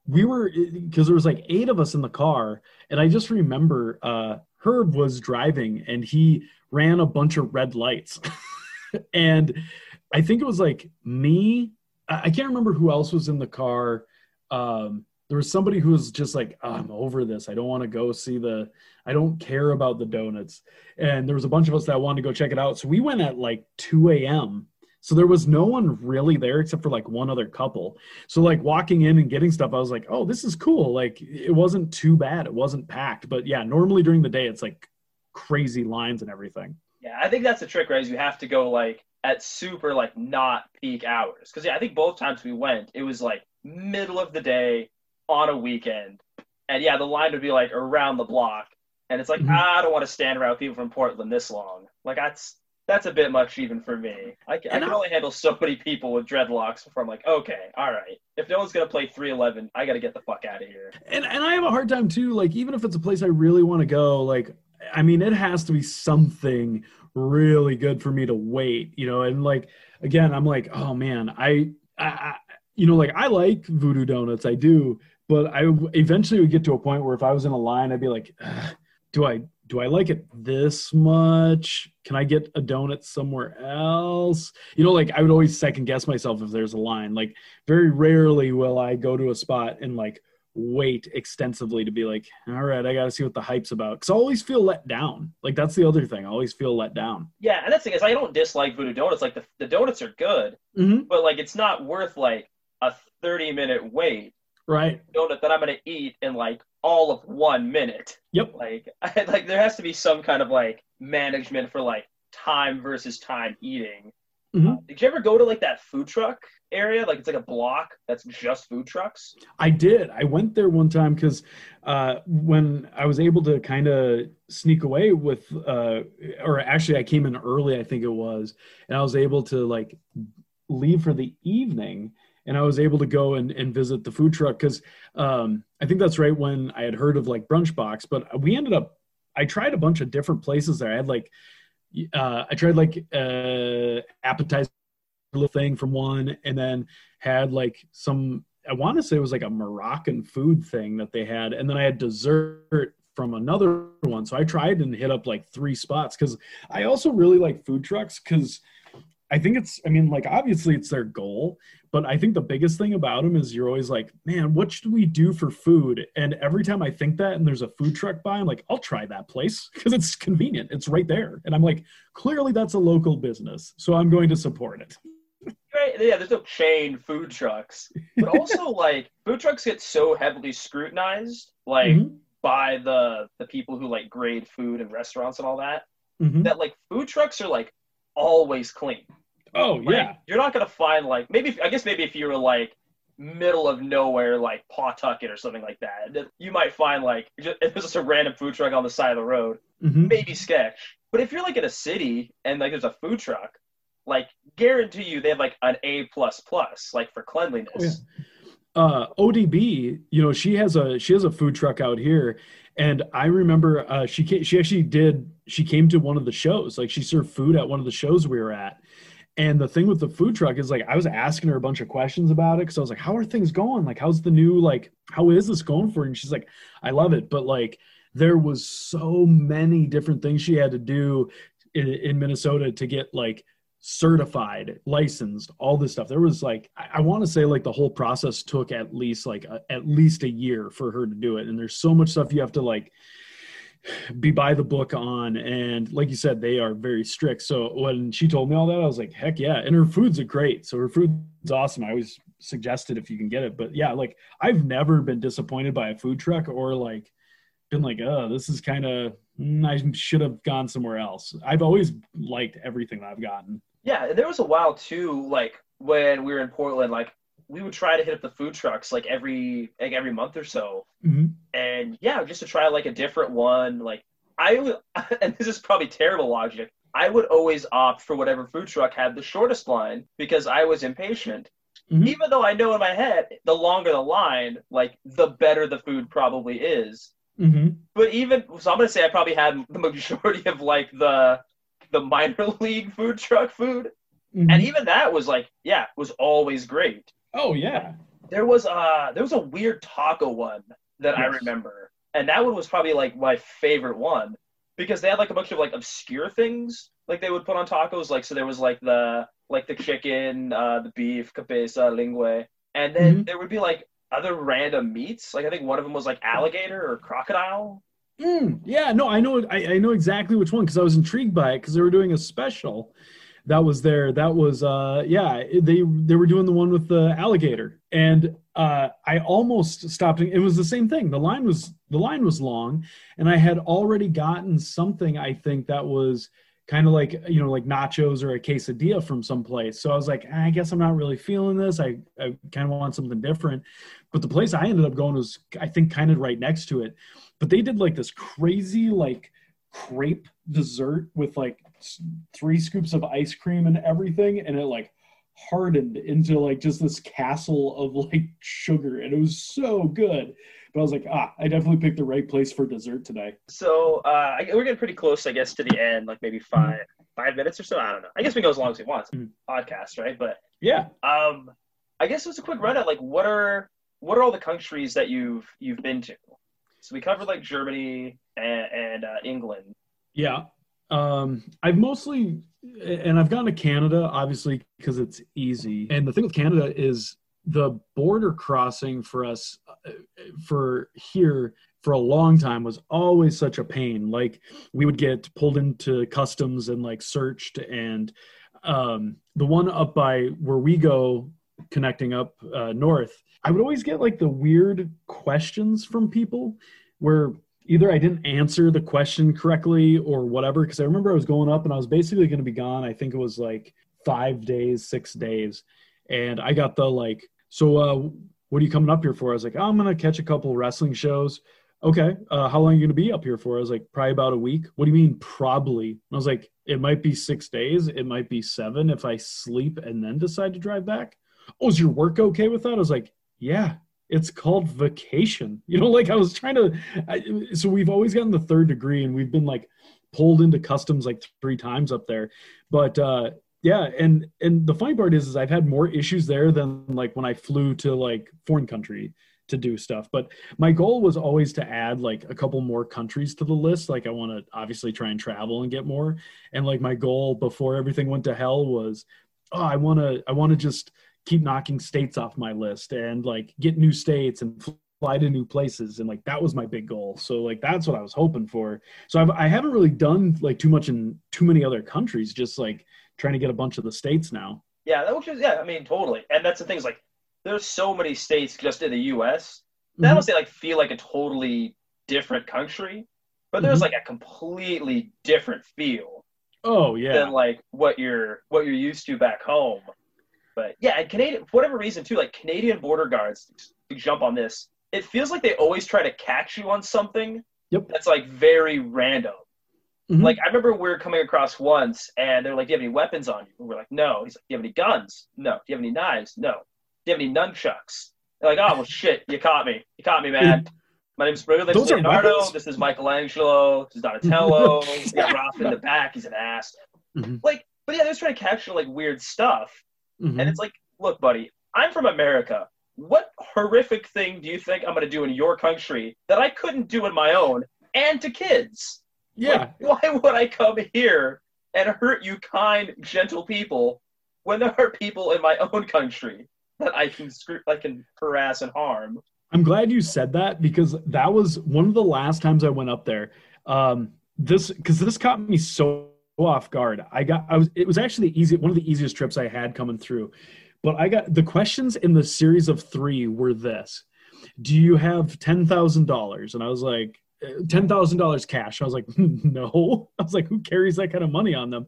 We were, because there was like 8 of us in the car, and I just remember Herb was driving and he ran a bunch of red lights and I think it was like me, I can't remember who else was in the car. There was somebody who was just like, oh, I'm over this, I don't want to go see I don't care about the donuts. And there was a bunch of us that wanted to go check it out, so we went at like 2 a.m. So there was no one really there except for like one other couple. So like walking in and getting stuff, I was like, oh, this is cool. Like it wasn't too bad. It wasn't packed. But yeah, normally during the day, it's like crazy lines and everything. Yeah, I think that's the trick, right? Is you have to go like at super like not peak hours. Because yeah, I think both times we went, it was like middle of the day on a weekend. And yeah, the line would be like around the block. And it's like, mm-hmm. I don't want to stand around with people from Portland this long. Like that's a bit much even for me. I can only handle so many people with dreadlocks before I'm like, okay, all right. If no one's going to play 311, I got to get the fuck out of here. And I have a hard time too. Like, even if it's a place I really want to go, like, I mean, it has to be something really good for me to wait, you know? And like, again, I'm like, oh man, I you know, like I like Voodoo Donuts. I do. But I eventually would get to a point where if I was in a line, I'd be like, do I like it this much? Can I get a donut somewhere else? You know, like I would always second guess myself if there's a line. Like very rarely will I go to a spot and like wait extensively to be like, all right, I got to see what the hype's about. Because I always feel let down. Like that's the other thing. I always feel let down. Yeah. And that's the thing is I don't dislike Voodoo Donuts. Like the donuts are good, mm-hmm. but like it's not worth like a 30-minute wait. Right. Donut that I'm going to eat in like all of 1 minute. Yep. Like, there has to be some kind of like management for like time versus time eating. Mm-hmm. Did you ever go to like that food truck area? Like it's like a block that's just food trucks. I did. I went there one time because when I was able to kind of sneak away with, or actually I came in early, I think it was, and I was able to like leave for the evening, and I was able to go and visit the food truck because I think that's right when I had heard of like Brunch Box, but we ended up, I tried a bunch of different places there. I had like, appetizer little thing from one, and then had like some, I want to say it was like a Moroccan food thing that they had. And then I had dessert from another one. So I tried and hit up like three spots. Cause I also really like food trucks. Cause I think it's, I mean, like, obviously it's their goal, but I think the biggest thing about them is you're always like, man, what should we do for food? And every time I think that and there's a food truck by, I'm like, I'll try that place because it's convenient. It's right there. And I'm like, clearly that's a local business, so I'm going to support it. Right. Yeah, there's no chain food trucks. But also, like, food trucks get so heavily scrutinized, like, mm-hmm. by the people who, like, grade food and restaurants and all that, mm-hmm. that, like, food trucks are, like, always clean. Oh, like, yeah. You're not going to find, like, maybe if you were, like, middle of nowhere, like, Pawtucket or something like that, you might find, like, if there's just a random food truck on the side of the road, mm-hmm. maybe sketch. But if you're, like, in a city and, like, there's a food truck, like, guarantee you they have, like, an A++, like, for cleanliness. Oh, yeah. ODB, you know, she has a food truck out here, and I remember she came to one of the shows. Like, she served food at one of the shows we were at. And the thing with the food truck is, like, I was asking her a bunch of questions about it. Cause I was like, how are things going? Like, how is this going for you? And she's like, I love it. But like, there was so many different things she had to do in Minnesota to get like certified, licensed, all this stuff. There was like, I want to say like the whole process took at least a year for her to do it. And there's so much stuff you have to like be by the book on, and like you said, they are very strict. So when she told me all that, I was like, heck yeah. And her food's great. So her food's awesome. I always suggest it if you can get it. But yeah, like, I've never been disappointed by a food truck or like been like, oh, this is kind of, I should have gone somewhere else. I've always liked everything that I've gotten. Yeah. And there was a while too, like when we were in Portland, like we would try to hit up the food trucks like every month or so. Mm-hmm. And yeah, just to try like a different one. Like I would, and this is probably terrible logic, I would always opt for whatever food truck had the shortest line because I was impatient. Mm-hmm. Even though I know in my head, the longer the line, like the better the food probably is. Mm-hmm. But even, so I'm going to say I probably had the majority of like the minor league food truck food. Mm-hmm. And even that was like, yeah, was always great. Oh yeah. There was a weird taco one that, yes, I remember. And that one was probably like my favorite one because they had like a bunch of like obscure things like they would put on tacos. Like, so there was like the chicken, the beef, cabeza, lingue. And then mm-hmm. there would be like other random meats. Like I think one of them was like alligator or crocodile. Mm, yeah, no, I know exactly which one because I was intrigued by it because they were doing a special. That was there. That was, yeah, they were doing the one with the alligator, and I almost stopped. It was the same thing. The line was long, and I had already gotten something, I think, that was kind of like, you know, like nachos or a quesadilla from someplace. So I was like, I guess I'm not really feeling this. I kind of want something different. But the place I ended up going was, I think, kind of right next to it. But they did like this crazy like crepe dessert with like 3 scoops of ice cream and everything, and it like hardened into like just this castle of like sugar, and it was so good. But I was like, I definitely picked the right place for dessert today. So we're getting pretty close, I guess, to the end, like maybe five minutes or so. I don't know, I guess we go as long as we want. It's a podcast, right? But yeah, I guess it was a quick run at like what are all the countries that you've been to. So we covered like Germany and England. Yeah. I've mostly, and I've gone to Canada, obviously, because it's easy. And the thing with Canada is the border crossing for us, for here, for a long time was always such a pain. Like, we would get pulled into customs and like searched. And the one up by where we go, connecting up north, I would always get like the weird questions from people where either I didn't answer the question correctly or whatever, because I remember I was going up and I was basically going to be gone, I think it was like 6 days. And I got the like, so what are you coming up here for? I was like, oh, I'm going to catch a couple wrestling shows. Okay. How long are you going to be up here for? I was like, probably about a week. What do you mean probably? And I was like, it might be 6 days. It might be 7 if I sleep and then decide to drive back. Oh, is your work okay with that? I was like, yeah, it's called vacation. You know, like I was trying to, so we've always gotten the third degree and we've been like pulled into customs like 3 times up there. But yeah. And the funny part is I've had more issues there than like when I flew to like foreign country to do stuff. But my goal was always to add like a couple more countries to the list. Like I want to obviously try and travel and get more. And like my goal before everything went to hell was, oh, I want to just keep knocking states off my list and like get new states and fly to new places. And like, that was my big goal. So like, that's what I was hoping for. So I haven't really done like too much in too many other countries, just like trying to get a bunch of the states now. Yeah. That was, yeah. I mean, totally. And that's the thing is like, there's so many states just in the U.S. that I don't say like feel like a totally different country, but there's like a completely different feel. Oh yeah. Than like what you're used to back home. But yeah, and Canadian, for whatever reason too, like Canadian border guards, to jump on this, it feels like they always try to catch you on something that's like very random. Like I remember we were coming across once and they're like, do you have any weapons on you? And we're like, no. He's like, do you have any guns? No. Do you have any knives? No. Do you have any nunchucks? They're like, oh, well, shit, you caught me. You caught me, man. My name's Leonardo. This is Michelangelo. This is Donatello. We got Roth in the back. He's an ass. Like, but yeah, they're just trying to capture like weird stuff. And it's like, look, buddy, I'm from America. What horrific thing do you think I'm going to do in your country that I couldn't do in my own and to kids? Yeah. Like, why would I come here and hurt you kind, gentle people when there are people in my own country that I can harass and harm? I'm glad you said that because that was one of the last times I went up there. This caught me so off guard. It was actually one of the easiest trips I had coming through, but I got the questions in the series of 3 were this: do you have $10,000? And I was like, $10,000 cash. I was like, no. I was like, who carries that kind of money on them?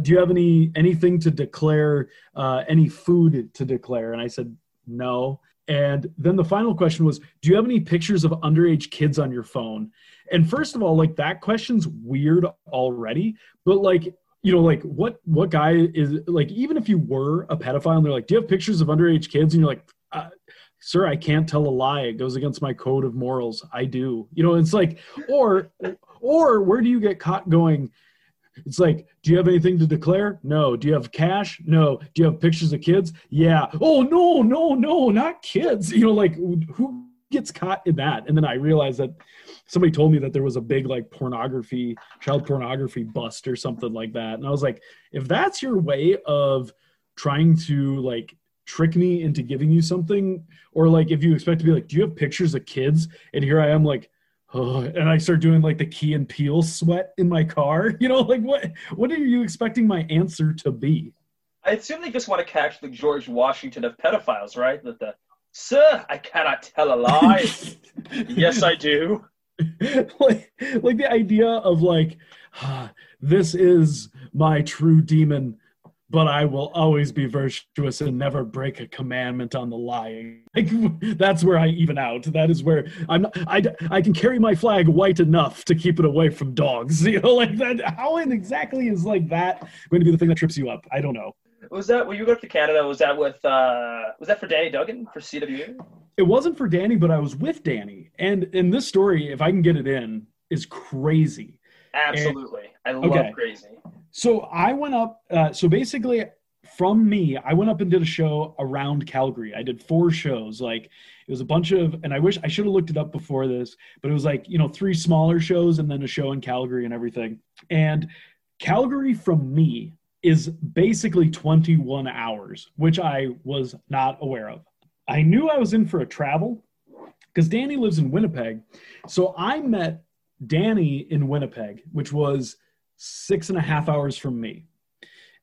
Do you have anything to declare? Any food to declare? And I said, no. And then the final question was, do you have any pictures of underage kids on your phone? And first of all, like that question's weird already, but like, you know, like what guy is like, even if you were a pedophile and they're like, do you have pictures of underage kids? And you're like, sir, I can't tell a lie. It goes against my code of morals. I do. You know, it's like, or where do you get caught going? It's like, do you have anything to declare? No. Do you have cash? No. Do you have pictures of kids? Yeah. Oh, no, not kids. You know, like who gets caught in that? And then I realized that somebody told me that there was a big like child pornography bust or something like that. And I was like, if that's your way of trying to like trick me into giving you something, or like if you expect to be like, do you have pictures of kids? And here I am like, oh, and I start doing like the Key and Peele sweat in my car. You know, like what are you expecting my answer to be? I assume they just want to catch the George Washington of pedophiles, right? That sir, I cannot tell a lie. Yes, I do. like the idea of like, this is my true demon, but I will always be virtuous and never break a commandment on the lying. Like, that's where I even out. That is where I can carry my flag white enough to keep it away from dogs. You know, like that. How exactly is like that going to be the thing that trips you up? I don't know. Was that when you went to Canada? Was that with? Was that for Danny Duggan for CW? It wasn't for Danny, but I was with Danny. And in this story, if I can get it in, is crazy. Absolutely, and, I love crazy. So I went up, so basically from me, I went up and did a show around Calgary. I did 4 shows. Like it was a bunch of, and I wish I should have looked it up before this, but it was like, you know, 3 smaller shows and then a show in Calgary and everything. And Calgary from me is basically 21 hours, which I was not aware of. I knew I was in for a travel because Danny lives in Winnipeg. So I met Danny in Winnipeg, which was 6.5 hours from me.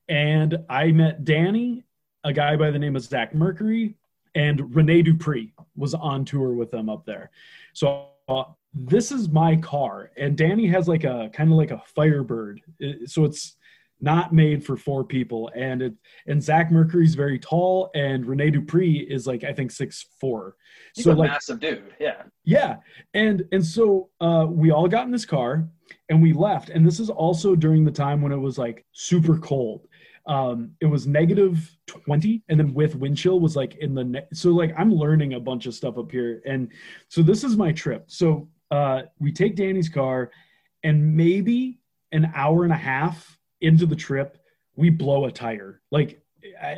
And I met Danny, a guy by the name of Zach Mercury, and Rene Dupree was on tour with them up there. So this is my car. And Danny has like a kind of like a Firebird. So it's not made for four people. And Zach Mercury's very tall, and Rene Dupree is like, I think 6'4". He's so a massive dude. Yeah. Yeah. And so we all got in this car and we left. And this is also during the time when it was like super cold. It was -20, and then with wind chill was like in the so like I'm learning a bunch of stuff up here. And so this is my trip. So we take Danny's car, and maybe an hour and a half into the trip, we blow a tire. Like,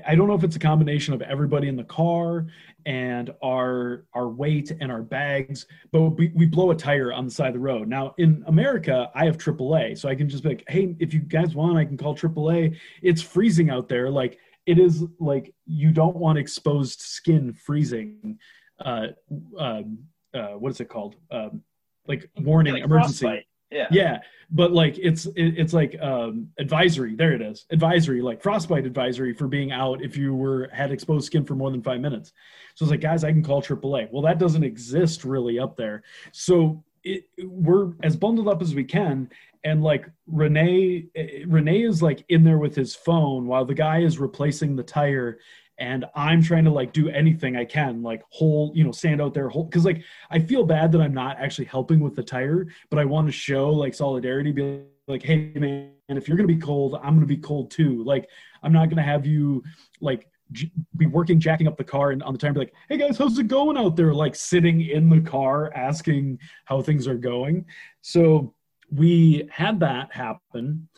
I don't know if it's a combination of everybody in the car and our weight and our bags, but we blow a tire on the side of the road. Now in America, I have AAA, so I can just be like, hey, if you guys want, I can call AAA. It's freezing out there. Like, it is like, you don't want exposed skin freezing. What is it called? Like warning, like emergency. Frostbite. Yeah. Yeah. But like, it's like, advisory. There it is. Advisory, like frostbite advisory for being out if you had exposed skin for more than 5 minutes. So it's like, guys, I can call AAA. Well, that doesn't exist really up there. So we're as bundled up as we can. And like Rene is like in there with his phone while the guy is replacing the tire. And I'm trying to like do anything I can, like stand out there, cause like, I feel bad that I'm not actually helping with the tire, but I want to show like solidarity, be like, hey man, if you're going to be cold, I'm going to be cold too. Like, I'm not going to have you like be working, jacking up the car and on the tire, be like, hey guys, how's it going out there? Like sitting in the car, asking how things are going. So we had that happen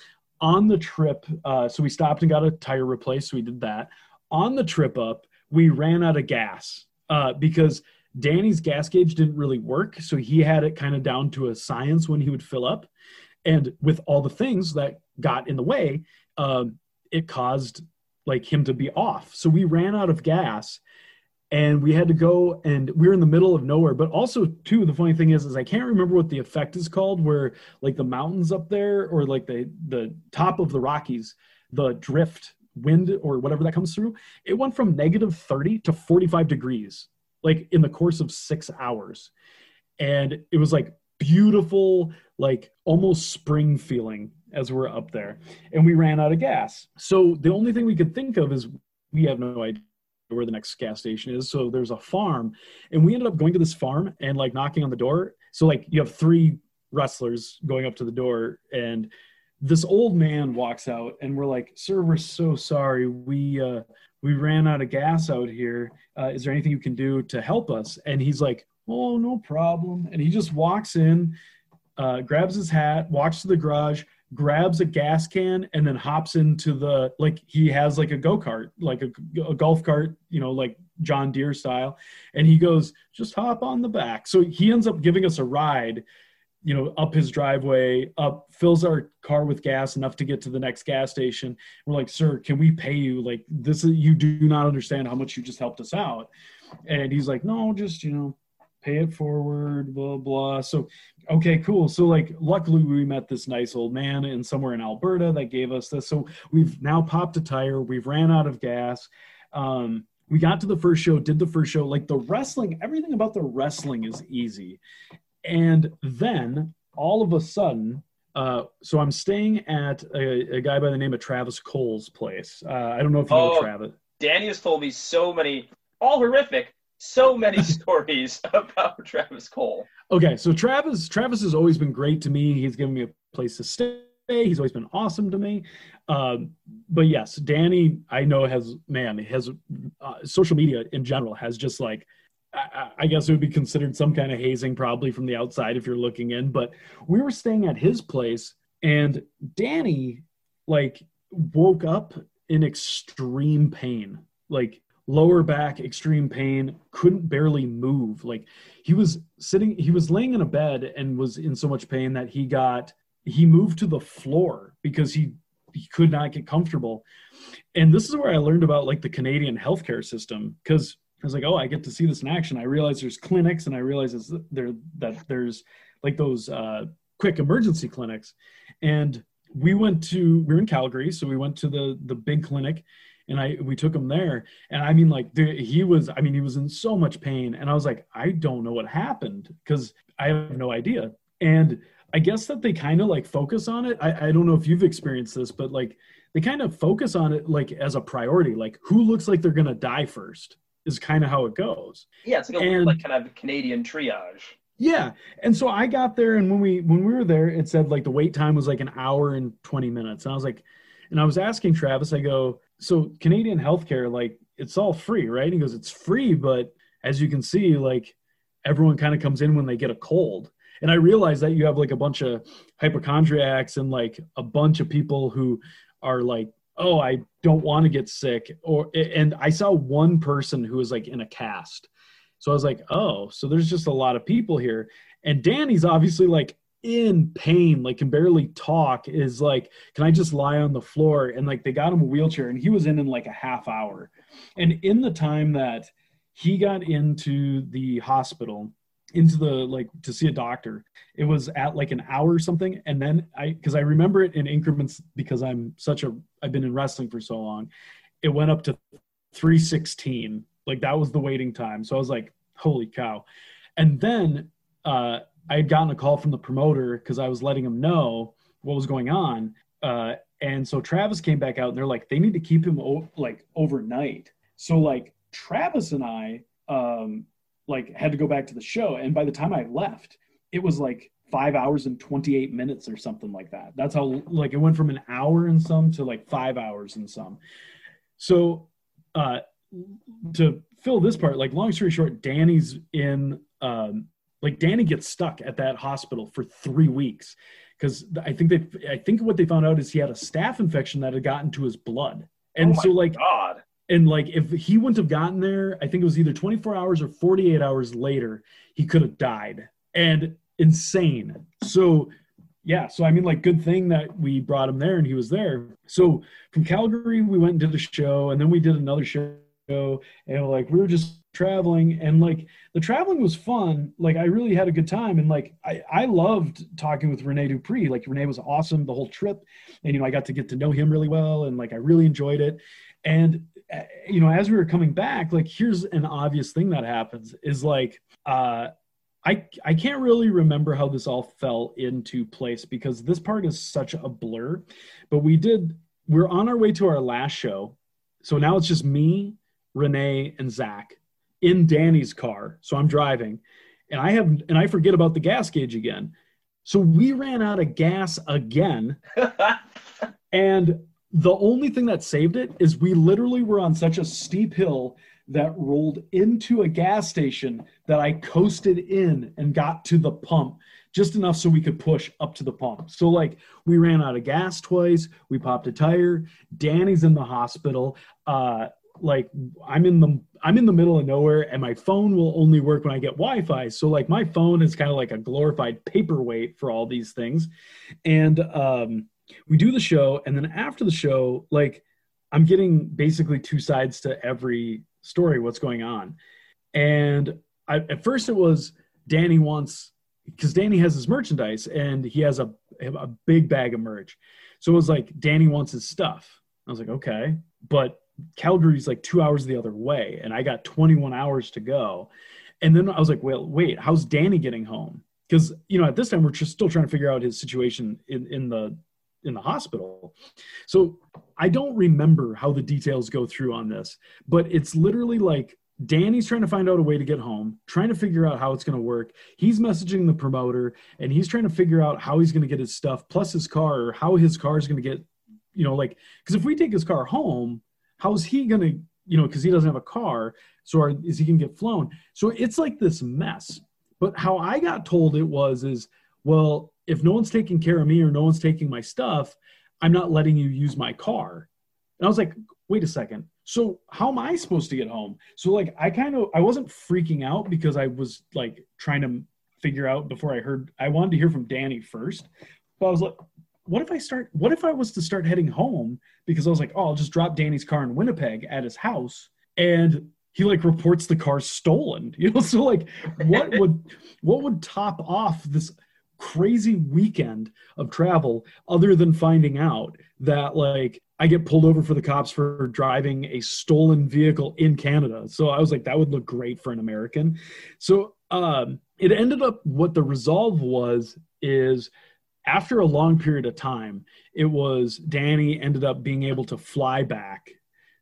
on the trip. So we stopped and got a tire replaced. So we did that. On the trip up, we ran out of gas because Danny's gas gauge didn't really work. So he had it kind of down to a science when he would fill up. And with all the things that got in the way, it caused like him to be off. So we ran out of gas and we had to go, and we were in the middle of nowhere. But also too, the funny thing is I can't remember what the effect is called, where like the mountains up there, or like the top of the Rockies, the drift wind or whatever that comes through, it went from -30 to 45 degrees, like in the course of 6 hours. And it was like beautiful, like almost spring feeling as we're up there, and we ran out of gas. So the only thing we could think of is we have no idea where the next gas station is. So there's a farm, and we ended up going to this farm and like knocking on the door. So like you have three wrestlers going up to the door, and this old man walks out, and we're like, sir, we're so sorry. We ran out of gas out here. Is there anything you can do to help us? And he's like, oh, no problem. And he just walks in, grabs his hat, walks to the garage, grabs a gas can, and then hops into the, like, he has like a go-kart, like a golf cart, you know, like John Deere style. And he goes, just hop on the back. So he ends up giving us a ride, you know, up his driveway, up, fills our car with gas enough to get to the next gas station. We're like, sir, can we pay you? Like, this is, you do not understand how much you just helped us out. And he's like, no, just, you know, pay it forward, blah, blah. So, okay, cool. So like, luckily we met this nice old man in somewhere in Alberta that gave us this. So we've now popped a tire. We've ran out of gas. We got to the first show, did the first show, like the wrestling, everything about the wrestling is easy. And then all of a sudden, so I'm staying at a guy by the name of Travis Cole's place. I don't know if you know Travis. Danny has told me so many stories about Travis Cole. Okay, so Travis has always been great to me. He's given me a place to stay. He's always been awesome to me. But yes, Danny, I know has social media in general has just like, I guess it would be considered some kind of hazing probably from the outside if you're looking in, but we were staying at his place, and Danny like woke up in extreme pain, like lower back, extreme pain, couldn't barely move. Like he was laying in a bed and was in so much pain that he moved to the floor because he could not get comfortable. And this is where I learned about like the Canadian healthcare system. Cause I was like, oh, I get to see this in action. I realize there's clinics, and I realize there's like those quick emergency clinics. And we were in Calgary, so we went to the big clinic, and we took him there. And I mean, like he was in so much pain, and I was like, I don't know what happened because I have no idea. And I guess that they kind of like focus on it. I don't know if you've experienced this, but like they kind of focus on it like as a priority, like who looks like they're going to die first is kind of how it goes. Yeah, it's like a weird, like kind of Canadian triage. Yeah, and so I got there, and when we were there, it said like the wait time was like an hour and 20 minutes. And I was like, and I was asking Travis, I go, so Canadian healthcare, like it's all free, right? And he goes, it's free, but as you can see, like everyone kind of comes in when they get a cold. And I realized that you have like a bunch of hypochondriacs and like a bunch of people who are like, oh, I don't want to get sick. And I saw one person who was like in a cast. So I was like, oh, so there's just a lot of people here. And Danny's obviously like in pain, like can barely talk, is like, can I just lie on the floor? And like they got him a wheelchair, and he was in like a half hour. And in the time that he got into the hospital, into the, like, to see a doctor, it was at like an hour or something. And then because I remember it in increments, because I've been in wrestling for so long, it went up to 3:16. Like that was the waiting time. So I was like, holy cow. And then I had gotten a call from the promoter because I was letting him know what was going on. And so Travis came back out, and they're like, they need to keep him like overnight. So like Travis and I, like had to go back to the show. And by the time I left, it was like 5 hours and 28 minutes or something like that. That's how, like, it went from an hour and some to like 5 hours and some. So to fill this part, like long story short, Danny's in, like Danny gets stuck at that hospital for 3 weeks. Cause I think what they found out is he had a staph infection that had gotten to his blood. And oh so like, God. And like, if he wouldn't have gotten there, I think it was either 24 hours or 48 hours later, he could have died. And insane. So yeah. So I mean, like, good thing that we brought him there and he was there. So from Calgary, we went and did a show, and then we did another show, and like, we were just traveling, and like the traveling was fun. Like I really had a good time. And like, I loved talking with Rene Dupree. Like Rene was awesome the whole trip. And, you know, I got to get to know him really well. And like, I really enjoyed it. And, you know, as we were coming back, like, here's an obvious thing that happens is like, I can't really remember how this all fell into place because this part is such a blur, but we're on our way to our last show. So now it's just me, Renee, and Zach in Danny's car. So I'm driving, and I forget about the gas gauge again. So we ran out of gas again. And the only thing that saved it is we literally were on such a steep hill that rolled into a gas station that I coasted in and got to the pump just enough so we could push up to the pump. So like we ran out of gas twice. We popped a tire. Danny's in the hospital. Like I'm in the middle of nowhere, and my phone will only work when I get Wi-Fi. So like my phone is kind of like a glorified paperweight for all these things. And, we do the show, and then after the show, like I'm getting basically two sides to every story, what's going on. And at first it was Danny wants, because Danny has his merchandise and he has a big bag of merch. So it was like, Danny wants his stuff. I was like, okay, but Calgary's like 2 hours the other way, and I got 21 hours to go. And then I was like, well, wait, how's Danny getting home? Because, you know, at this time we're just still trying to figure out his situation in the hospital. So I don't remember how the details go through on this, but it's literally like Danny's trying to find out a way to get home, trying to figure out how it's going to work. He's messaging the promoter, and he's trying to figure out how he's going to get his stuff plus his car, or how his car is going to get, you know, like, because if we take his car home, how's he going to, you know, because he doesn't have a car. So is he going to get flown? So it's like this mess. But how I got told it was is, well, if no one's taking care of me or no one's taking my stuff, I'm not letting you use my car. And I was like, wait a second. So how am I supposed to get home? So like, I wasn't freaking out because I was like trying to figure out before I wanted to hear from Danny first, but I was like, what if I was to start heading home? Because I was like, oh, I'll just drop Danny's car in Winnipeg at his house. And he like reports the car stolen, you know? So like what would top off this crazy weekend of travel other than finding out that like I get pulled over for the cops for driving a stolen vehicle in Canada. So I was like, that would look great for an American. So it ended up what the resolve was is after a long period of time, it was Danny ended up being able to fly back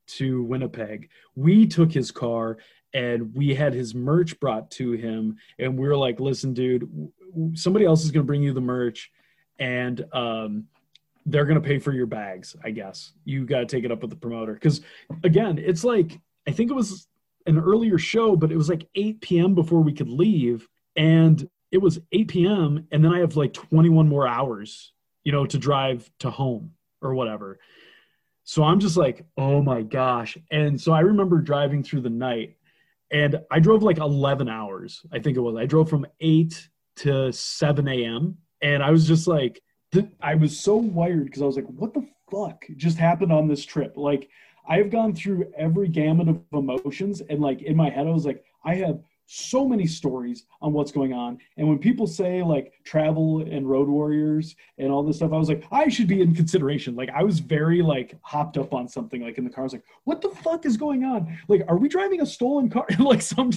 to Winnipeg. We took his car and we had his merch brought to him. And we were like, listen, dude, somebody else is going to bring you the merch and they're going to pay for your bags, I guess. You got to take it up with the promoter. Because, again, it's like, I think it was an earlier show, but it was like 8 p.m. before we could leave. And it was 8 p.m. and then I have like 21 more hours, you know, to drive to home or whatever. So I'm just like, oh my gosh. And so I remember driving through the night and I drove like 11 hours. I think it was, I drove from 8 to 7 a.m. And I was just like, I was so wired because I was like, what the fuck just happened on this trip? Like, I've gone through every gamut of emotions. And like in my head, I was like, I have so many stories on what's going on. And when people say like travel and road warriors and all this stuff, I was like, I should be in consideration. Like I was very like hopped up on something like in the car. I was like, what the fuck is going on? Like, are we driving a stolen car? Like so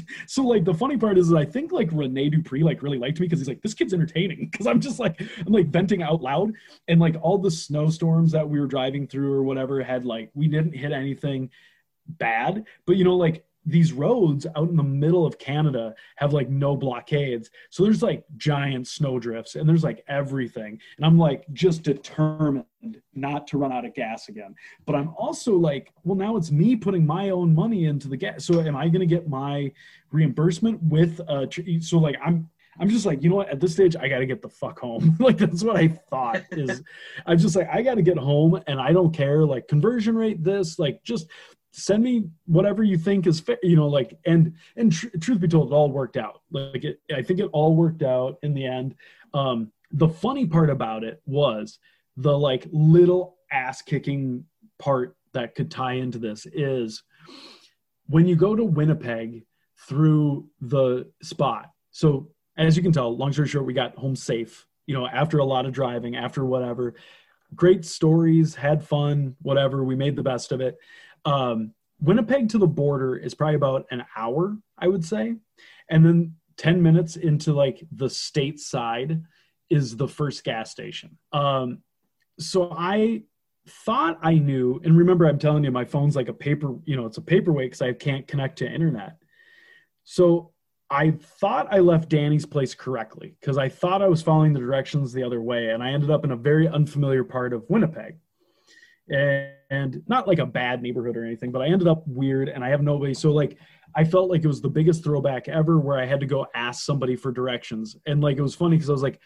like the funny part is I think like Rene Dupree like really liked me because he's like, this kid's entertaining. Cause I'm just like, I'm like venting out loud. And like all the snowstorms that we were driving through or whatever had like, we didn't hit anything bad, but you know, like these roads out in the middle of Canada have like no blockades. So there's like giant snowdrifts and there's like everything. And I'm like just determined not to run out of gas again. But I'm also like, well, now it's me putting my own money into the gas. So am I going to get my reimbursement with so like I'm just like, you know what, at this stage, I got to get the fuck home. Like, that's what I thought is I'm just like, I got to get home and I don't care. Like conversion rate, this, like just send me whatever you think is fair, you know, like, and truth be told, it all worked out. Like, I think it all worked out in the end. The funny part about it was the like little ass kicking part that could tie into this is when you go to Winnipeg through the spot. So as you can tell, long story short, we got home safe, you know, after a lot of driving, after whatever, great stories, had fun, whatever, we made the best of it. Winnipeg to the border is probably about an hour, I would say. And then 10 minutes into like the state side is the first gas station. So I thought I knew, and remember I'm telling you, my phone's like a paper, you know, it's a paperweight because I can't connect to internet. So I thought I left Danny's place correctly because I thought I was following the directions the other way. And I ended up in a very unfamiliar part of Winnipeg. And not like a bad neighborhood or anything, but I ended up weird and I have nobody. So like, I felt like it was the biggest throwback ever where I had to go ask somebody for directions. And like, it was funny because I was like,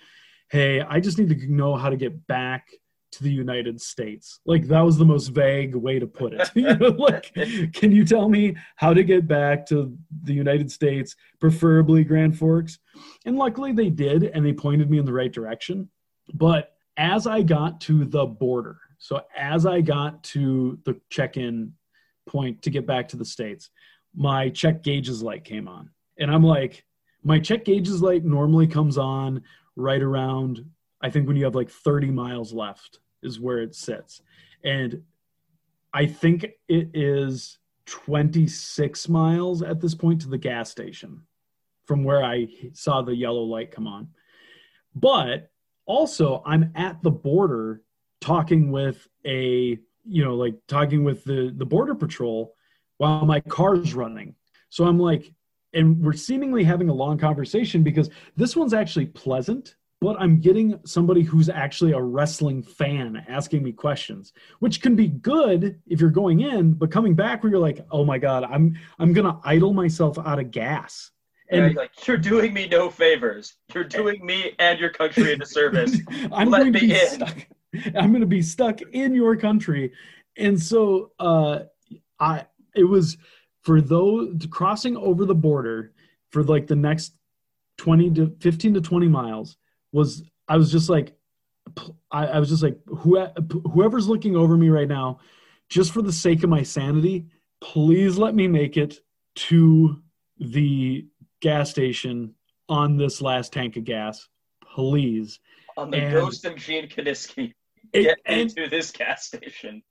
hey, I just need to know how to get back to the United States. Like that was the most vague way to put it. You know, like, can you tell me how to get back to the United States, preferably Grand Forks? And luckily they did. And they pointed me in the right direction. But as I got to the border, so as I got to the check-in point to get back to the States, my check gauges light came on. And I'm like, my check gauges light normally comes on right around, I think when you have like 30 miles left is where it sits. And I think it is 26 miles at this point to the gas station from where I saw the yellow light come on. But also I'm at the border talking with a, you know, like talking with the border patrol while my car's running. So I'm like, and we're seemingly having a long conversation because this one's actually pleasant, but I'm getting somebody who's actually a wrestling fan asking me questions, which can be good if you're going in, but coming back where you're like, oh my God, I'm going to idle myself out of gas. And like, you're doing me no favors. You're doing me and your country a disservice. I'm going to be stuck in your country. And so it was for those crossing over the border for like the next 15 to 20 miles was, I was just like, I was just like, whoever's looking over me right now, just for the sake of my sanity, please let me make it to the gas station on this last tank of gas, please. On the ghost of Gene Kaniski. Get into this gas station.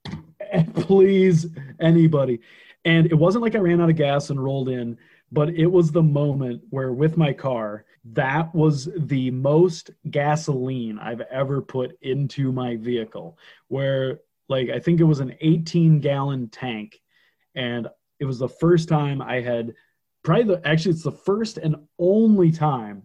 Please, anybody. And it wasn't like I ran out of gas and rolled in. but it was the moment where with my car, that was the most gasoline I've ever put into my vehicle, where like, I think it was an 18-gallon tank. And it was the first time I had probably it's the first and only time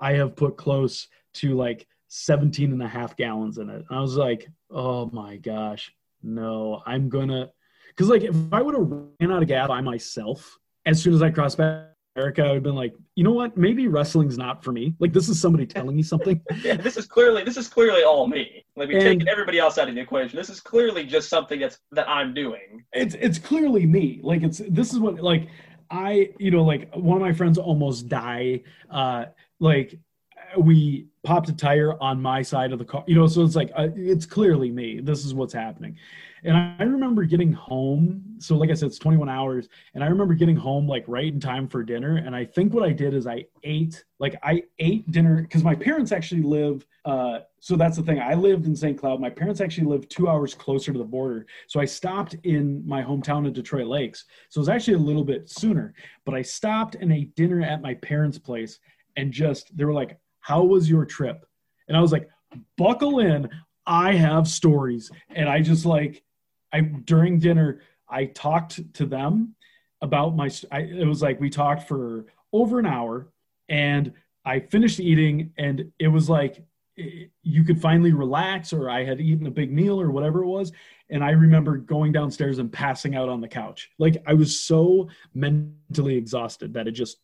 I have put close to like 17 and a half gallons in it. And I was like, oh my gosh, no, I'm gonna, cause like if I would have ran out of gas by myself, as soon as I crossed back America, I would have been like, you know what? Maybe wrestling's not for me. Like, this is somebody telling me something. Yeah, this is clearly all me. Like, we're taking everybody else out of the equation. This is clearly just something that I'm doing. It's clearly me. Like, this is what, like, I, you know, like, one of my friends almost died. Like, we popped a tire on my side of the car, you know, so it's like, it's clearly me. This is what's happening. And I remember getting home. So like I said, it's 21 hours. And I remember getting home like right in time for dinner. And I think what I did is I ate dinner because my parents actually live. So that's the thing. I lived in St. Cloud. My parents actually lived 2 hours closer to the border. So I stopped in my hometown of Detroit Lakes. So it was actually a little bit sooner, but I stopped and ate dinner at my parents' place and just, they were like, how was your trip? And I was like, buckle in. I have stories. And I just like, during dinner, I talked to them about it was like, we talked for over an hour and I finished eating and it was like, you could finally relax, or I had eaten a big meal or whatever it was. And I remember going downstairs and passing out on the couch. Like I was so mentally exhausted that it just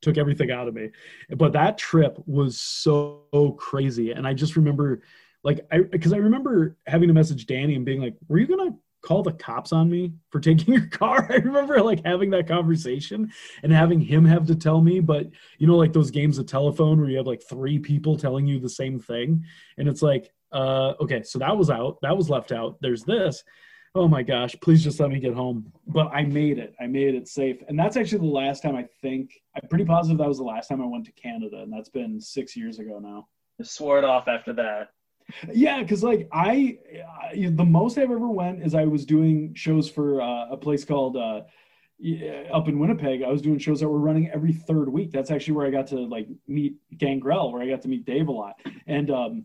took everything out of me. But that trip was so crazy. And I just remember because I remember having to message Danny and being like, were you going to call the cops on me for taking your car? I remember like having that conversation and having him have to tell me, but you know, like those games of telephone where you have like three people telling you the same thing. And it's like, okay, so that was out. That was left out. There's this. Oh my gosh, please just let me get home. But I made it. I made it safe. And that's actually the last time I'm pretty positive that was the last time I went to Canada. And that's been 6 years ago now. Just swore it off after that. Yeah, because like the most I've ever went is I was doing shows for a place called up in Winnipeg. I was doing shows that were running every third week. That's actually where I got to like meet Gangrel, where I got to meet Dave a lot. And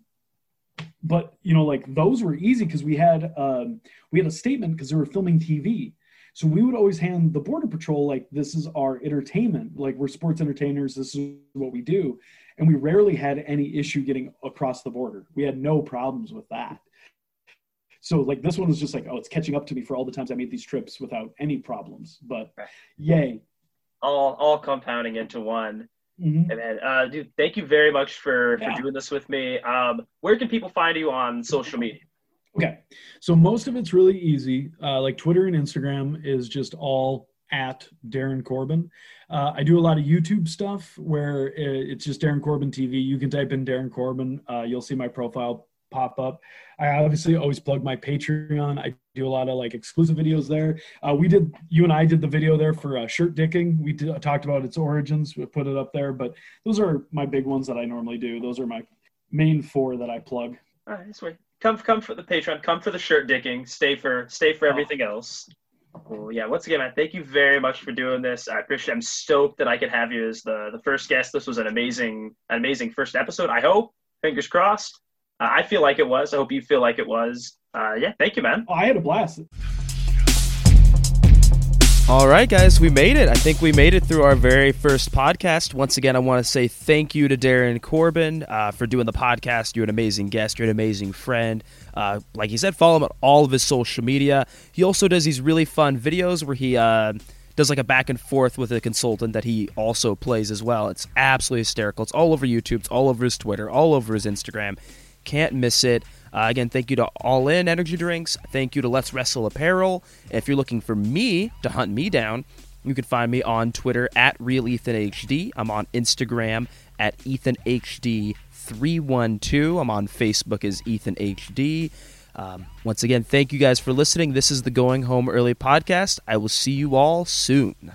but you know, like those were easy because we had a statement because they were filming TV. So we would always hand the Border Patrol, like, this is our entertainment. Like, we're sports entertainers. This is what we do. And we rarely had any issue getting across the border. We had no problems with that. So, like, this one was just like, oh, it's catching up to me for all the times I made these trips without any problems. But, yay. All compounding into one. Mm-hmm. And then, dude, thank you very much for doing this with me. Where can people find you on social media? Okay. So most of it's really easy. Like Twitter and Instagram is just all at Darren Corbin. I do a lot of YouTube stuff where it's just Darren Corbin TV. You can type in Darren Corbin. You'll see my profile pop up. I obviously always plug my Patreon. I do a lot of like exclusive videos there. You and I did the video there for shirt dicking. We talked about its origins. We put it up there, but those are my big ones that I normally do. Those are my main four that I plug. All right. Sweet. Come for the Patreon. Come for the shirt dicking. Stay for everything else. Well, yeah. Once again, man, thank you very much for doing this. I appreciate it. I'm stoked that I could have you as the first guest. This was an amazing first episode. I hope. Fingers crossed. I feel like it was. I hope you feel like it was. Yeah. Thank you, man. Oh, I had a blast. All right, guys, we made it. I think we made it through our very first podcast. Once again, I want to say thank you to Darren Corbin for doing the podcast. You're an amazing guest. You're an amazing friend. Like he said, follow him on all of his social media. He also does these really fun videos where he does like a back and forth with a consultant that he also plays as well. It's absolutely hysterical. It's all over YouTube. It's all over his Twitter, all over his Instagram. Can't miss it. Again, thank you to All In Energy Drinks. Thank you to Let's Wrestle Apparel. If you're looking for me to hunt me down, you can find me on Twitter at RealEthanHD. I'm on Instagram at EthanHD312. I'm on Facebook as EthanHD. Once again, thank you guys for listening. This is the Going Home Early podcast. I will see you all soon.